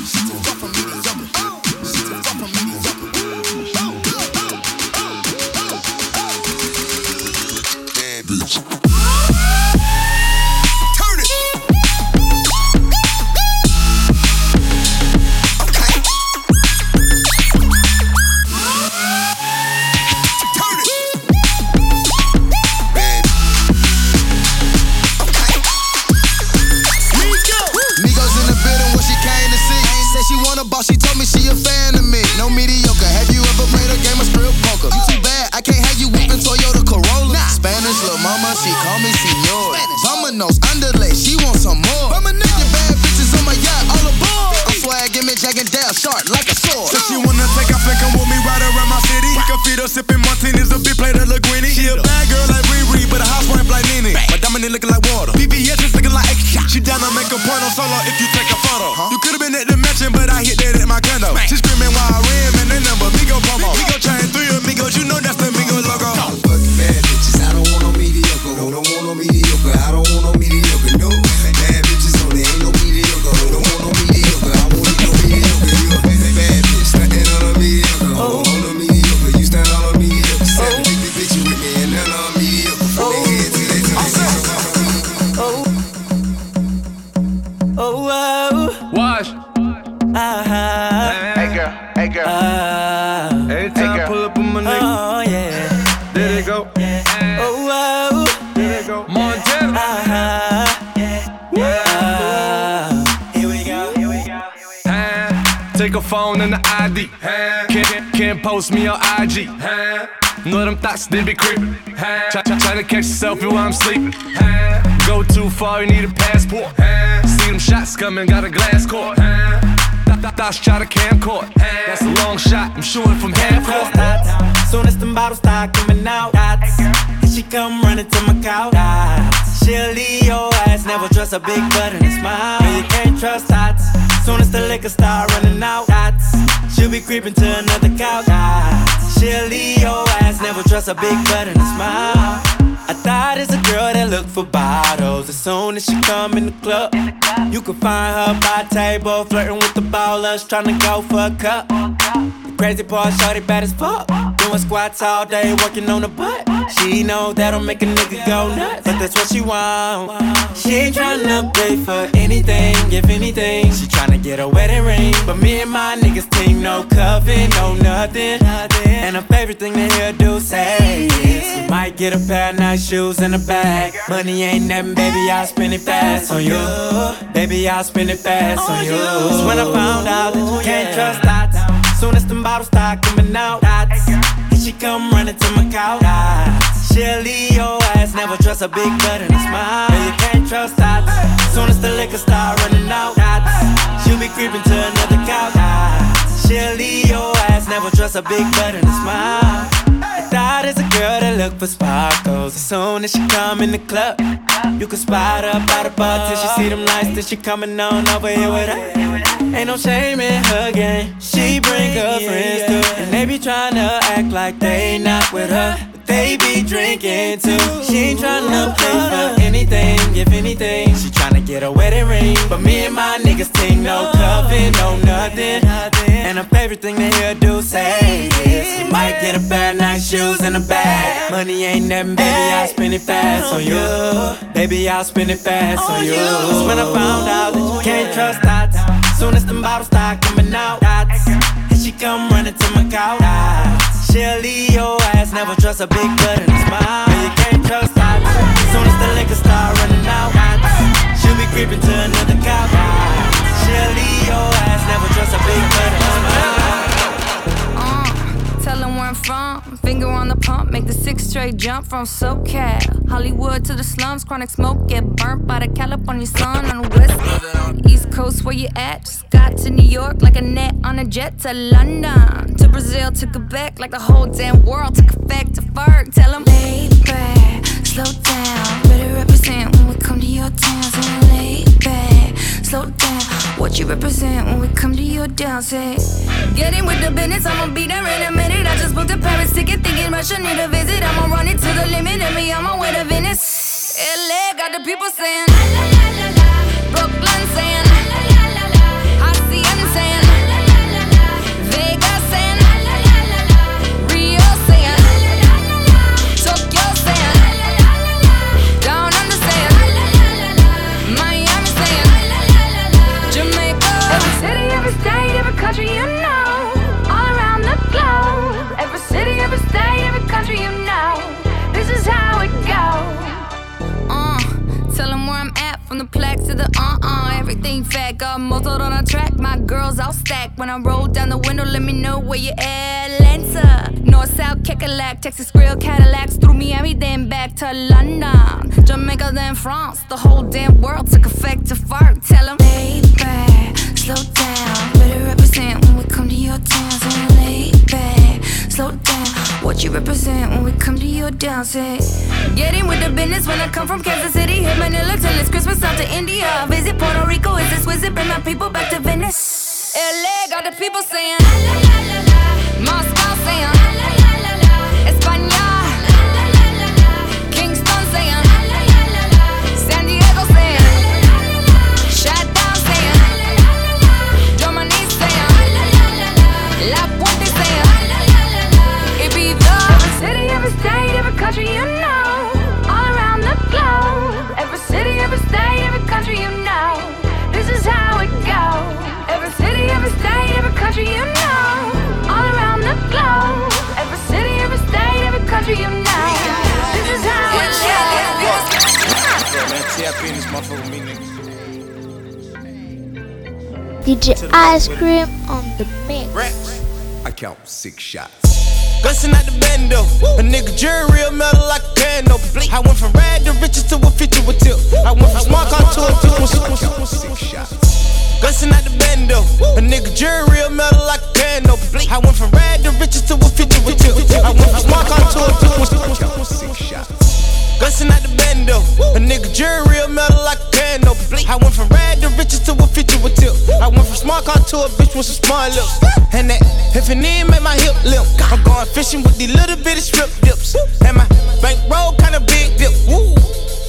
she too far from mediocre, oh, she too far from mediocre, oh, oh, oh, oh, oh, oh, bad bitch. Sipping martinis, a big plate of linguine. She a bad girl like Riri, but a housewife like Nene. My diamond looking like water. B B S is looking like extra. She down to make a point on solo if you take a photo. Huh? You could've been at the mansion, but I hit that at my condo. She screaming while I rim, and they number Migo promo. Migo chain three amigos, you know that's the Migo logo. No. Fuck bad bitches, I don't want no mediocre. No, don't want no mediocre. I don't want no mediocre. No bad bitches on there, ain't no mediocre. No, don't want no mediocre. I want no mediocre. You a bad bitch, standing on a mediocre. Oh. Phone and the I D, huh? can't, can't post me on I G, huh? Know them thoughts, they be creepin', huh? Try, try, try to catch a selfie while I'm sleepin', huh? Go too far, you need a passport, huh? See them shots comin', got a glass court, huh? Thoughts try to camcord, huh? That's a long shot, I'm shootin' from half court. Soon as them bottles start comin' out, hey, she come running to my couch. She'll leave your ass, never trust a big butt and a smile. No, you can't trust hots. Soon as the liquor start running out, hots. She'll be creeping to another couch. She'll leave your ass, never trust a big butt and a smile. I thought it's a girl that look for bottles. As soon as she come in the club, you can find her by table, flirting with the ballers, tryna go for a cup. The crazy part, shorty bad as fuck, doing squats all day, working on the butt. She know that'll make a nigga go nuts, but that's what she want. She ain't tryna pay for anything, if anything. She tryna get a wedding ring, but me and my niggas team, no coven, no nothing. And her favorite thing to hear do say is, you might get a pair of nice shoes in a bag. Money ain't nothing, baby, I'll spend it fast on you. Baby, I'll spend it fast on you. Cause when I found out that you can't trust dots, soon as them bottles start coming out, dots, and she come running to my couch. Dots, she'll leave your ass, never trust a big butt and a smile. No, you can't trust dots, soon as the liquor start running out, dots, she'll be creeping to another couch. Dots, she'll leave your ass, never trust a big butt and a smile. That is a girl that look for sparkles. As soon as she come in the club, you can spot her by the bar. Till she see them lights, till she coming on over here with her. Ain't no shame in her game. She bring her friends too, and they be tryna act like they not with her, but they be drinking too. She ain't tryna play for anything, if anything. She tryna get a wedding ring, but me and my niggas ting no coven, no nothing. And her favorite thing they hear do say is, you might get a pair of nice shoes in a bag. Money ain't nothing, baby, I'll spend it fast on you. Baby, I'll spend it fast on you. Cause when I found out that you can't trust dots, soon as them bottles start coming out, dots, and she come running to my couch. Dots, she'll leave your ass, never trust a big butt and a smile. No, you can't trust dots, soon as the liquor start running out, dots, she'll be creeping to another couch. Dots, she'll leave your ass, never trust a big butt and a smile. Tell them where I'm from, finger on the pump, make the six straight jump from SoCal. Hollywood to the slums, chronic smoke, get burnt by the California sun on the west. East coast where you at, just got to New York like a net on a jet to London. To Brazil, to Quebec, like the whole damn world took effect to Ferg. Tell them, lay back, slow down, better represent when we come to your town. So lay back, slow down, what you represent when we come to your town. Say, get in with the business, I'ma be there in a minute. I just booked a Paris ticket, thinking Russia need a visit. I'ma run it to the limit, and me on my way to Venice. L A got the people saying la la la la la. Brooklyn saying la la la la la. I C M saying la la la la la. Vegas saying la la la la la. Rio saying la la la la la. Tokyo saying la la la la la. Down under saying la la la la la. Miami saying la la la la la. Jamaica. Every city, every state, every country, you know. Globe. Every city, every state, every country, you know, this is how it goes. Uh, tell them where I'm at, from the plaques to the uh-uh. Everything fat, got muzzled on a track. My girls all stacked. When I roll down the window, let me know where you at. Atlanta, north, south, Kekalak, Texas grill, Cadillacs, through Miami, then back to London, Jamaica, then France. The whole damn world took effect to fart. Tell them, lay back, slow down, better represent when we come to your town. So lay back, slow down, what you represent when we come to your town. Say, get in with the business when I come from Kansas City. Hit Manila till it's Christmas, out to India. I visit Puerto Rico, is this wizard, bring my people back to Venice. L A got the people saying la la la la la. Moscow saying la la la la la. España la la la la la. Kingston saying la la la la la. San Diego saying la la la la la. Chatao saying la la la la la. Germany saying la la la la la. La Puente saying la la la la la. Ibiza. Every city, every state, every country, you know, all around the globe. Every city, every state, every country, you know, this is how it goes. Every city, every state, every country, you know, all around the globe. Every city, every state, every country, you know, this is how it goes. Yeah, man, T F in this motherfucker with me, niggas. D J Ice Cream on the mix. Rex, I count six shots. Gussin' out the bando, a nigga jury real metal like a candle. I went from rad to riches to a feature with tip. I went from smart car to a two. Six shots. Gussin' out the bando, a nigga jury real metal like a candle. I went from rad to riches to a feature with tip. I went from smart car to a two. Six shots. jury real metal, I can no bleak. I went from rad to riches to a future with tip. I went from smart car to a bitch with some smart lips. And that epiphany made my hip limp. I'm going fishing with these little bitty strip dips. And my bankroll kinda big dip. Woo.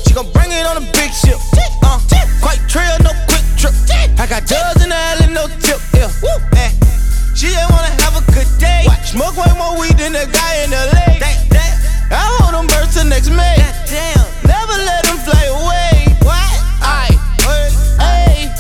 She gon' bring it on a big ship. Uh, quite trail, no quick trip. I got dubs in the alley, no tip. Yeah. And she ain't wanna have a good day. Smoke way more weed than the guy in L A. I hold them birds till next May. Damn. Never let them fly away. What? Aye. Hey.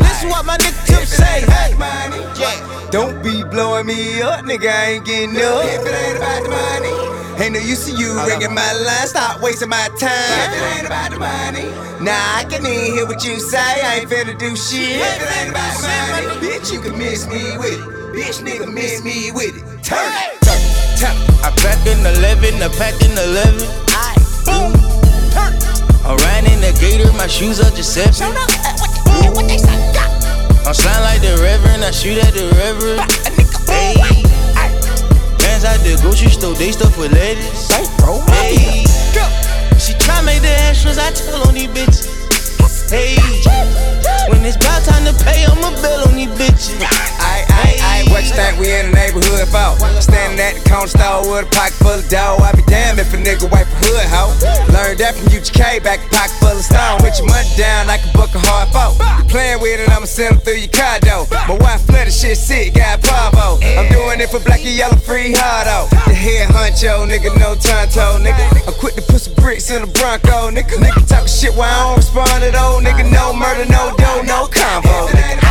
This is what my nigga tip say. Hey. Money, yeah. Don't be blowing me up, nigga. I ain't getting up. If it ain't about the money, ain't no use to you ringing my line. Stop wasting my time. If it ain't about the money, nah, I can't even hear what you say. I ain't finna do shit. If it ain't about the money, bitch, you can miss me with it. Bitch, nigga, miss me with it. Turn it, turn it. I packed an eleven, I packed an eleven. I boom, turn. I ran in the gator, my shoes are Giuseppe. Show up, what, what they say? I'm sliding like the reverend, I shoot at the reverend. Hey, hands out the grocery store, they stuff with ladies. Hey, she try make the extras, I tell on these bitches. Hey, when it's about time to pay, I'ma bail on these bitches. I, I, I, what you think we in the neighborhood for? Standing at the corner store with a pocket full of dough. I be damn if a nigga wipe a hood hoe. Learned that from U G K, back a pocket full of stone. Put your money down, I can book a hard foe. You playing with it, I'ma send them through your condo. My wife flooded, shit sick, got Bravo. I'm doing it for black and yellow, free hardo. The head honcho, nigga, no tonto, nigga. I'm quick to put some bricks in the Bronco, nigga. Nigga talking shit while I don't respond at all, nigga. No murder, no dough, no combo, nigga.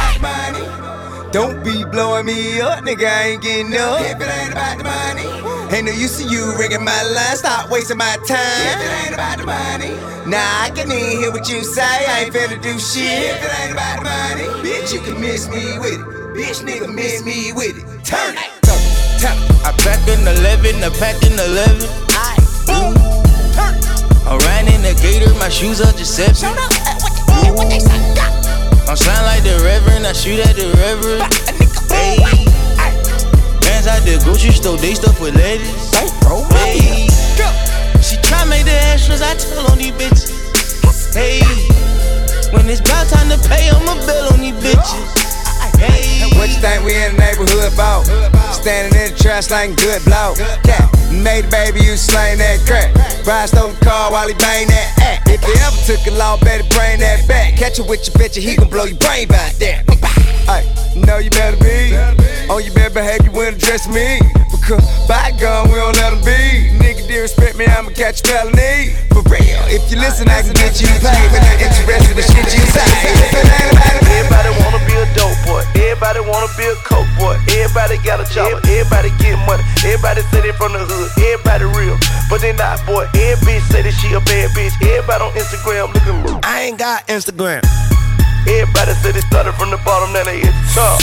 Don't be blowing me up, nigga, I ain't getting up. If it ain't about the money, ain't no use to you ringing my line. Stop wasting my time. If it ain't about the money, nah, I can't even hear what you say. I ain't finna do shit. If it ain't about the money, bitch, you can miss me with it. Bitch, nigga, miss me with it. Turn it, turn it, turn it. I packed an eleven, I packed an eleven. I boom, turn. I ran in the gator, my shoes are Giuseppe. Show up, uh, what they say? I'm sliding like the reverend, I shoot at the reverend. Hey, hands out the grocery store, they stuff with ladies. Hey, she try make the extras, I tell on these bitches. Hey, when it's about time to pay, I'ma bail on these bitches. Hey, what you think we in the neighborhood about? Standing in the trash like good blow. Yeah. Made baby, you slain that crack. Ride stole the car while he bang that act. If you ever took a law, better bring that back. Catch you with your bitch and he gon' blow your brain back there. Ay, know you better be on your bad behavior when address me. Because by gun, we don't let him be. Nigga, disrespect me, I'ma catch you felony. For real, if you listen, I can get you paid. When I'm interested in the shit you say. Everybody wanna be a dope boy. Everybody wanna be a coke boy. Everybody got a job. Everybody get money. Everybody say they from the hood. Everybody real, but they not, boy. Every bitch say that she a bad bitch. Everybody on Instagram looking real. I ain't got Instagram. Everybody say they started from the bottom, now they hit the top.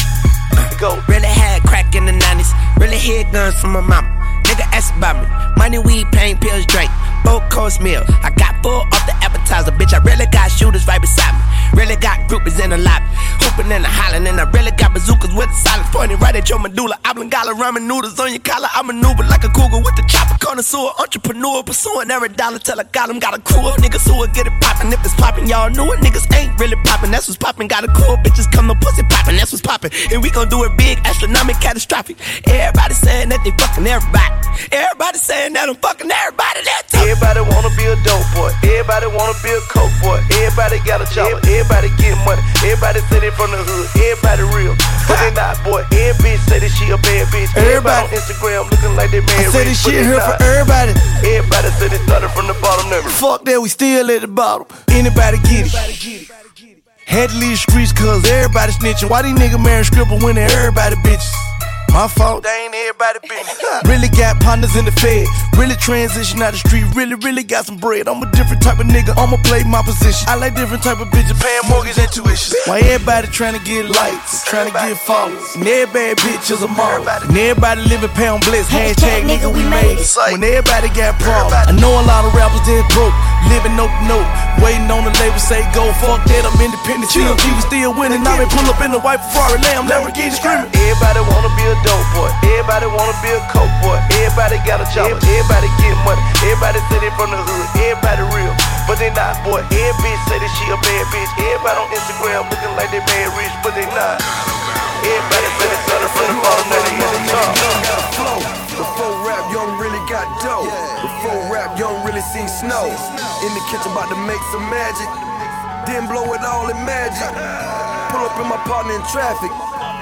Go. Really had crack in the nineties. Really hid guns from my mama. Nigga asked about me. Money, weed, pain, pills, drink. Both course meal. I got full off the appetizer, bitch. I really got shooters right beside me. Really got groupies in the lobby, hooping and hollering, and I really got bazookas with the silence pointing right at your medulla. Oblongata ramen noodles on your collar. I maneuver like a cougar with the chopper. Connoisseur, entrepreneur, pursuing every dollar till I got him. Got a crew of niggas who will get it poppin'. If it's poppin', y'all knew it. Niggas ain't really poppin'. That's what's poppin'. Got a crew of bitches coming pussy poppin'. That's what's poppin'. And we gon' do it big, astronomic, catastrophic. Everybody saying that they fucking everybody. Everybody saying that I'm fucking everybody. That's all. Everybody wanna be a dope boy. Everybody wanna be a coke boy. Everybody got a job. Everybody get money. Everybody say they from the hood. Everybody real, but they not, boy. Every bitch say that she a bad bitch. Everybody, everybody on Instagram looking like they married. Say this shit here not for everybody. Everybody say they started from the bottom. Never. Fuck that, we still at the bottom. Anybody get it? Everybody get it. Had to leave the streets cause everybody snitching. Why these niggas marrying scribble when they everybody bitches? My fault, they ain't everybody bitch. Really got partners in the fed. Really transition out the street. Really, really got some bread. I'm a different type of nigga. I'ma play my position. I like different type of bitches. Paying mortgage and tuition. Why everybody tryna get lights? Tryna get followers. And every bad bitch is a model. And everybody living pound bliss. Hashtag nigga we made it. When everybody got problems. I know a lot of rappers that broke. living nope, nope. Waiting on the label, say go, fuck that, I'm independent. Still, G was still winning. I been pull up in the white Ferrari, lamb, Lamborghini screaming. Everybody wanna be a dope boy. Everybody wanna be a coke boy. Everybody got a chopper. Everybody get money. Everybody say they from the hood. Everybody real, but they not, boy. Every bitch say that she a bad bitch. Everybody on Instagram looking like they bad rich, but they not. Everybody say they sell it from the bottom, now they in the top. Before rap, you don't really got dough. Before rap, you don't really see snow. In the kitchen, about to make some magic. Then blow it all in magic. Pull up in my partner in traffic.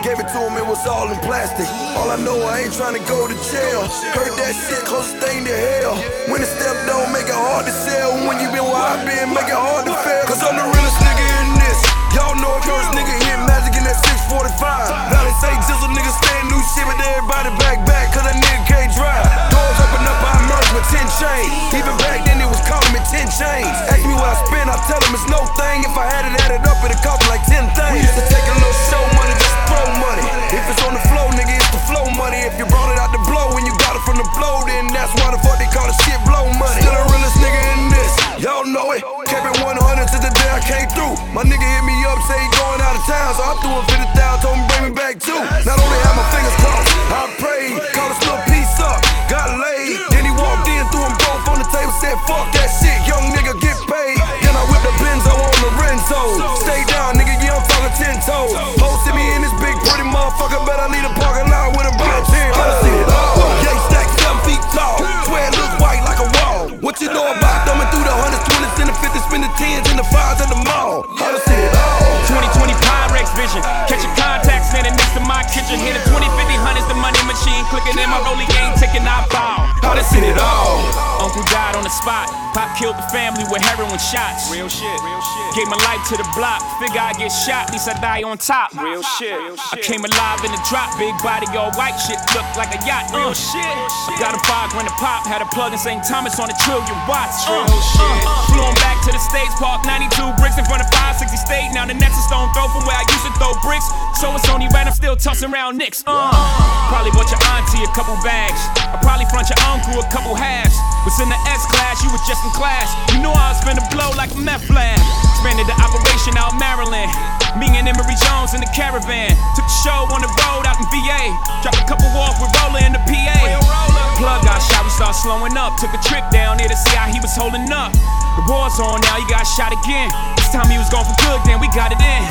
Gave it to him, it was all in plastic. All I know, I ain't tryna go to jail. Heard that shit, closest thing to hell. When it stepped on, make it hard to sell. When you been where I been, make it hard to fail. Cause I'm the realest nigga in this. Y'all know a first nigga hit magic in that six forty-five. Now they say Jizzle niggas stand new shit, but everybody back back. Cause that nigga can't drive. Doors open up, I merge with ten chains. Even back then, it was calling me ten chains. Ask me what I spend, I tell them it's no thing. If I had it added up, it'd cost me like ten things. We used to take a little show money, just throw money. If it's on the flow, nigga, it's the flow money. If you brought it out the blow and you got it from the blow, then that's why the fuck they call the shit blow money. Still the realest nigga in this, y'all know it. Kept it one hundred to the day I came through. My nigga hit me up, say he going out of town, so I threw him fifty thousand, told him bring me back too. Not only had my fingers crossed, I prayed, called this little piece up, got laid. Then he walked in, threw them both on the table, said fuck that shit, young nigga get paid. Then I whipped a Benzo on Lorenzo. Stay down, nigga, you don't fucking ten toes. Posted me in this big pretty motherfucker, but I need a parking lot with a bottle ten. I see it all. Yeah, he stacked seven feet tall, swear it looks white like a wall. What you know about thumbing through the hundreds, twenties, and the fifties, spend the tens and the fives at the mall? I done seen it all. twenty twenty Pyrex vision, catch a contact standing next to my kitchen. Hit a twenty, fifty, hundreds, the money machine clicking in my rolling game, ticking, I bow. I done seen it all. Uncle died on the spot, pop killed the family with heroin shots. Real shit, real shit. Gave my life to the block, figure I get shot, at least I die on top. Real shit, real shit. I came alive in the drop, big body all white, shit looked like a yacht. Real uh. shit, I got a five grand a pop, had a plug in Saint Thomas on the trip. Million watts, uh, shit. Uh, uh, flew him back to the States, parked ninety-two bricks in front of five sixty state. Now the next is stone throw from where I used to throw bricks. So it's only right, I'm still tossing around nicks. Uh, probably bought your auntie a couple bags. I probably front your uncle a couple halves. Was in the S class, you was just in class. You know I was finna blow like a meth lab. Expanded the operation out in Maryland. Me and Emory Jones in the caravan. Took the show on the road out in V A. Dropped a couple off with Roller in the P A. Plug got shot, we started slowing up. Took a trip down there to see how he was holding up. The war's on now, he got shot again. This time he was gone for good, then we got it in.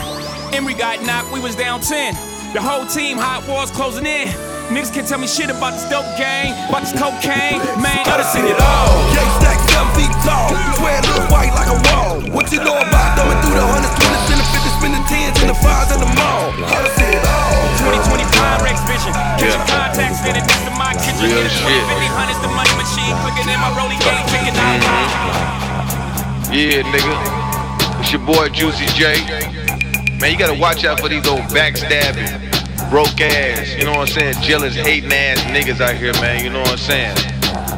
Emory got knocked, we was down ten. The whole team, hot walls closing in. Niggas can't tell me shit about this dope gang, about this cocaine, man. I done seen it all. Yeah, stacked seven feet tall, swear it looks white like a wall. What you know about throwing through the hundreds, twenties, and the fifties, spend the tens and the fives in the mall. I done seen it all. twenty twenty Pyrex vision, get your contacts standing next to my kitchen. Real shit. fifty, hundreds, the money machine, clicking in my rolling game, kicking out. Yeah, nigga, it's your boy Juicy J. Man, you gotta watch out for these old backstabbing, broke ass, you know what I'm saying, jealous, hating ass niggas out here, man, you know what I'm saying.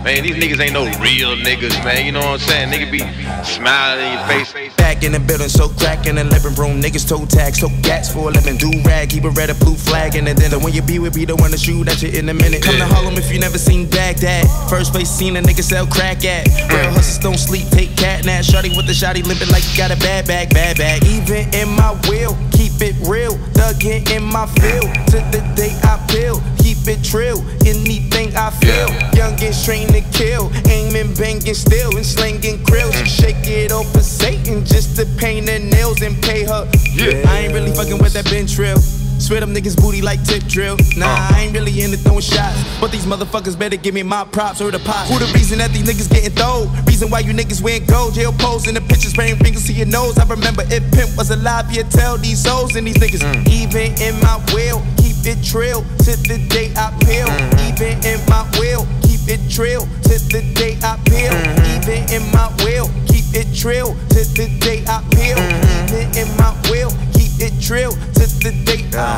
Man, these niggas ain't no real niggas, man, you know what I'm saying? Nigga be smiling in your face. Back in the building, so crack in the living room. Niggas toe tags, so gats for a living. Do rag, keep a red or blue flag in the dinner. When you be with me, the one to shoot at you in a minute. Come to Harlem if you never seen Baghdad. First place seen a nigga sell crack at. Real hustlers don't sleep, take cat nap. Shawty with the shotty limping like you got a bad bag, bad bag. Even in my will, keep it real. Thuggin' in my field, to the day I peel. Keep it trill, anything I feel. Youngins trained to kill, aiming, banging, still, and slinging krills. Shake it off for Satan just to paint her nails and pay her. Yeah. I ain't really fucking with that bench drill. Swear them niggas booty like tip drill. Nah, uh. I ain't really into throwing shots, but these motherfuckers better give me my props or the pot. Who the reason that these niggas getting throwed? Reason why you niggas wearing gold jail pose in the pictures, spraying fingers to your nose. I remember if Pimp was alive, you'd tell these hoes and these niggas. Mm. Even in my will, keep it trill to the day I peel. Mm. Even in my will. Keep it trill to the day I peel. Mm-hmm. Even in my will, keep it trill to the day I peel. Mm-hmm. Even in my will, keep it trill to the day I.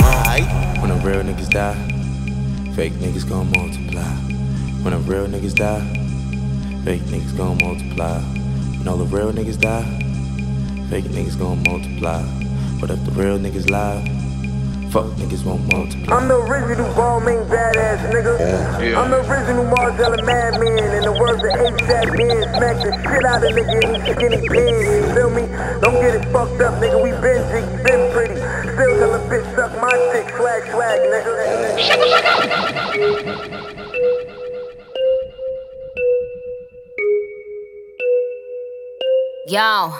When the real niggas die, fake niggas gon' multiply. When the real niggas die, fake niggas gon' multiply. When all the real niggas die, fake niggas gon' multiply. But if the real niggas live, Fuck niggas won't multiply. I'm the original ball-ming badass nigga. Yeah. Yeah. I'm the original Marzella madman. In the words of ASAP man, smack the shit out of nigga in these skinny pants. You feel me? Don't get it fucked up, nigga. We been jiggy, been pretty. Still tell a bitch suck my dick, swag, swag, nigga. Yo,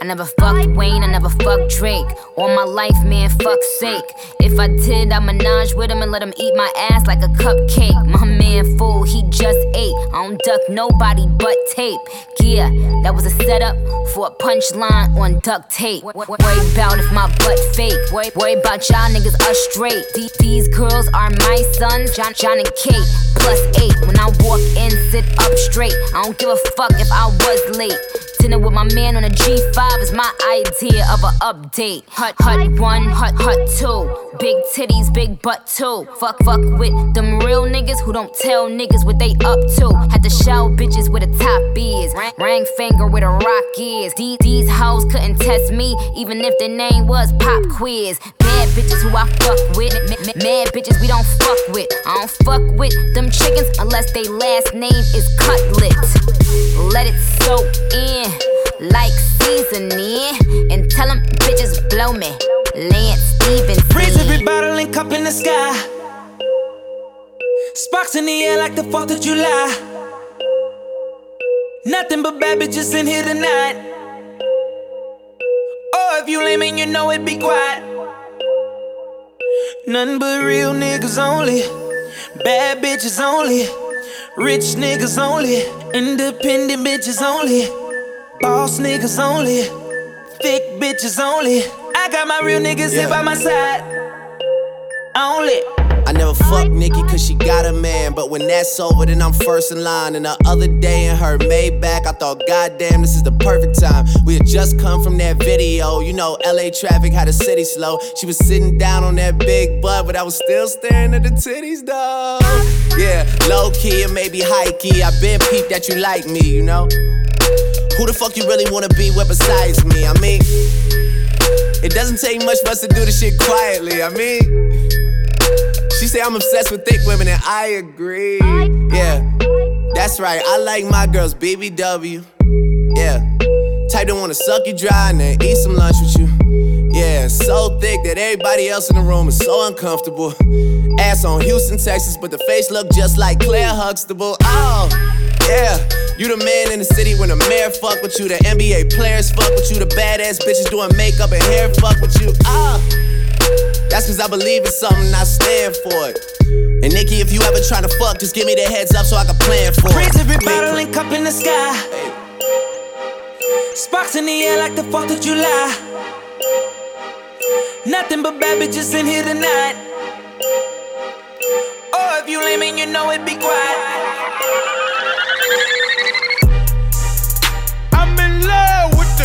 I never fucked Wayne, I never fucked Drake. All my life, man, fuck's sake. If I did, I'd menage with him and let him eat my ass like a cupcake. My man fool, he just ate. I don't duck nobody but tape. Yeah, that was a setup for a punchline on duct tape. Worry about if my butt fake. Worry about y'all niggas are straight. These girls are my sons, John, John and Kate. Plus eight, when I walk in, sit up straight. I don't give a fuck if I was late. Dinner with my man on a G five is my idea of an update. Hut, hut one, hut, hut two. Big titties, big butt too. Fuck, fuck with them real niggas who don't tell niggas what they up to. Had to show bitches where the top is. Ring finger where the rock is. These, these hoes couldn't test me, even if their name was Pop Quiz. Mad bitches who I fuck with. Mad bitches we don't fuck with. I don't fuck with them chickens unless they last name is Cutlet. Let it soak in. Like seasoning, and tell them bitches blow me. Lance Stevens. Freezing, big bottle and cup in the sky. Sparks in the air like the fourth of July. Nothing but bad bitches in here tonight. Oh, if you lame and you know it, be quiet. Nothing but real niggas only. Bad bitches only. Rich niggas only. Independent bitches only. Boss niggas only, thick bitches only. I got my real niggas yeah. here by my side. Only. I never fucked Nikki cause she got a man. But when that's over, then I'm first in line. And the other day in her Maybach, I thought, goddamn, this is the perfect time. We had just come from that video. You know, L A traffic, how the city slow. She was sitting down on that big butt, but I was still staring at the titties, though. Yeah, low key and maybe high key. I been peeped that you like me, you know. Who the fuck you really wanna be with besides me? I mean, it doesn't take much for us to do this shit quietly. I mean, she say I'm obsessed with thick women, and I agree. Yeah, that's right. I like my girls B B W. Yeah, type that wanna suck you dry and then eat some lunch with you. Yeah, so thick that everybody else in the room is so uncomfortable. Ass on Houston, Texas, but the face look just like Claire Huxtable. Oh. Yeah, you the man in the city when the mayor fuck with you. The N B A players fuck with you. The badass bitches doing makeup and hair fuck with you. Ah, that's cause I believe in something, I stand for it. And Nikki, if you ever tryna fuck, just give me the heads up so I can plan for it. Raise every bottle and cup in the sky. Sparks in the air like the fourth of July. Nothing but bad bitches in here tonight. Oh, if you lame and you know it, be quiet. I'm in love with the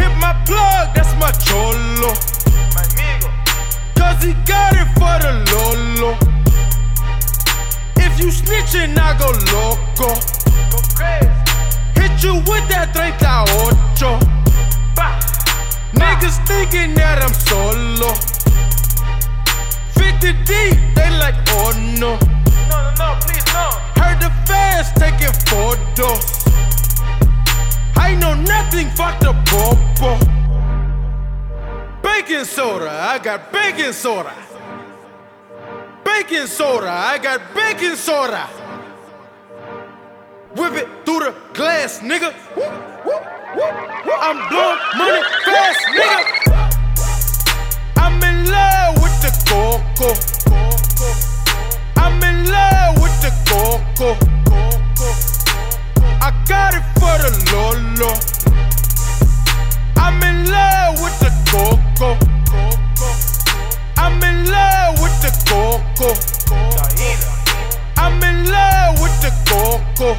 Hit my plug, that's my cholo. Cause he got it for the lolo. If you snitchin', I go loco. Hit you with that thirty-eight. Niggas thinking that I'm solo. fifty deep, they like, oh no. No, no, no, please no. Heard the fans taking photos. I know nothing, fuck the popo. Baking soda, I got baking soda. Baking soda, I got baking soda. Whip it through the glass, nigga. I'm blowing money fast, nigga. I'm in love with the coco. I'm in love with the coco. I got it for the lolo. I'm in love with the coco. I'm in coco. I'm in love with the coco.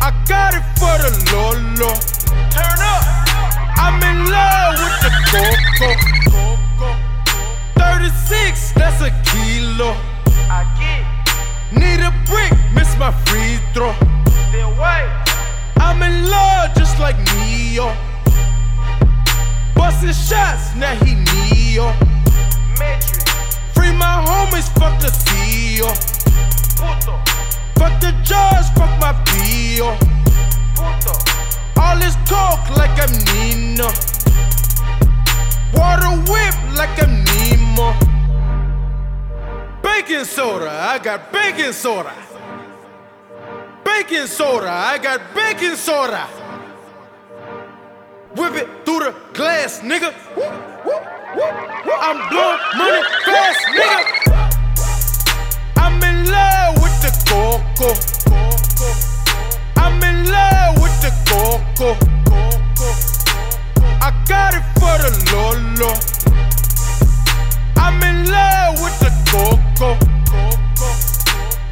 I got it for the lolo. Turn up. I'm in love with the coco. thirty-six, that's a kilo. I get. Need a brick, miss my free throw. I'm in love just like Neo. Bustin' shots, now he Neo. Free my homies, fuck the Theo. Fuck the judge, fuck my P O. All this talk like I'm Nino. Water whip like I'm Nemo. Baking soda, I got baking soda. Baking soda, I got baking soda. Whip it through the glass, nigga. I'm blowing money fast, nigga. I'm in love with the coco. I'm in love with the coco. I got it for the lolo. I'm in love with the coco.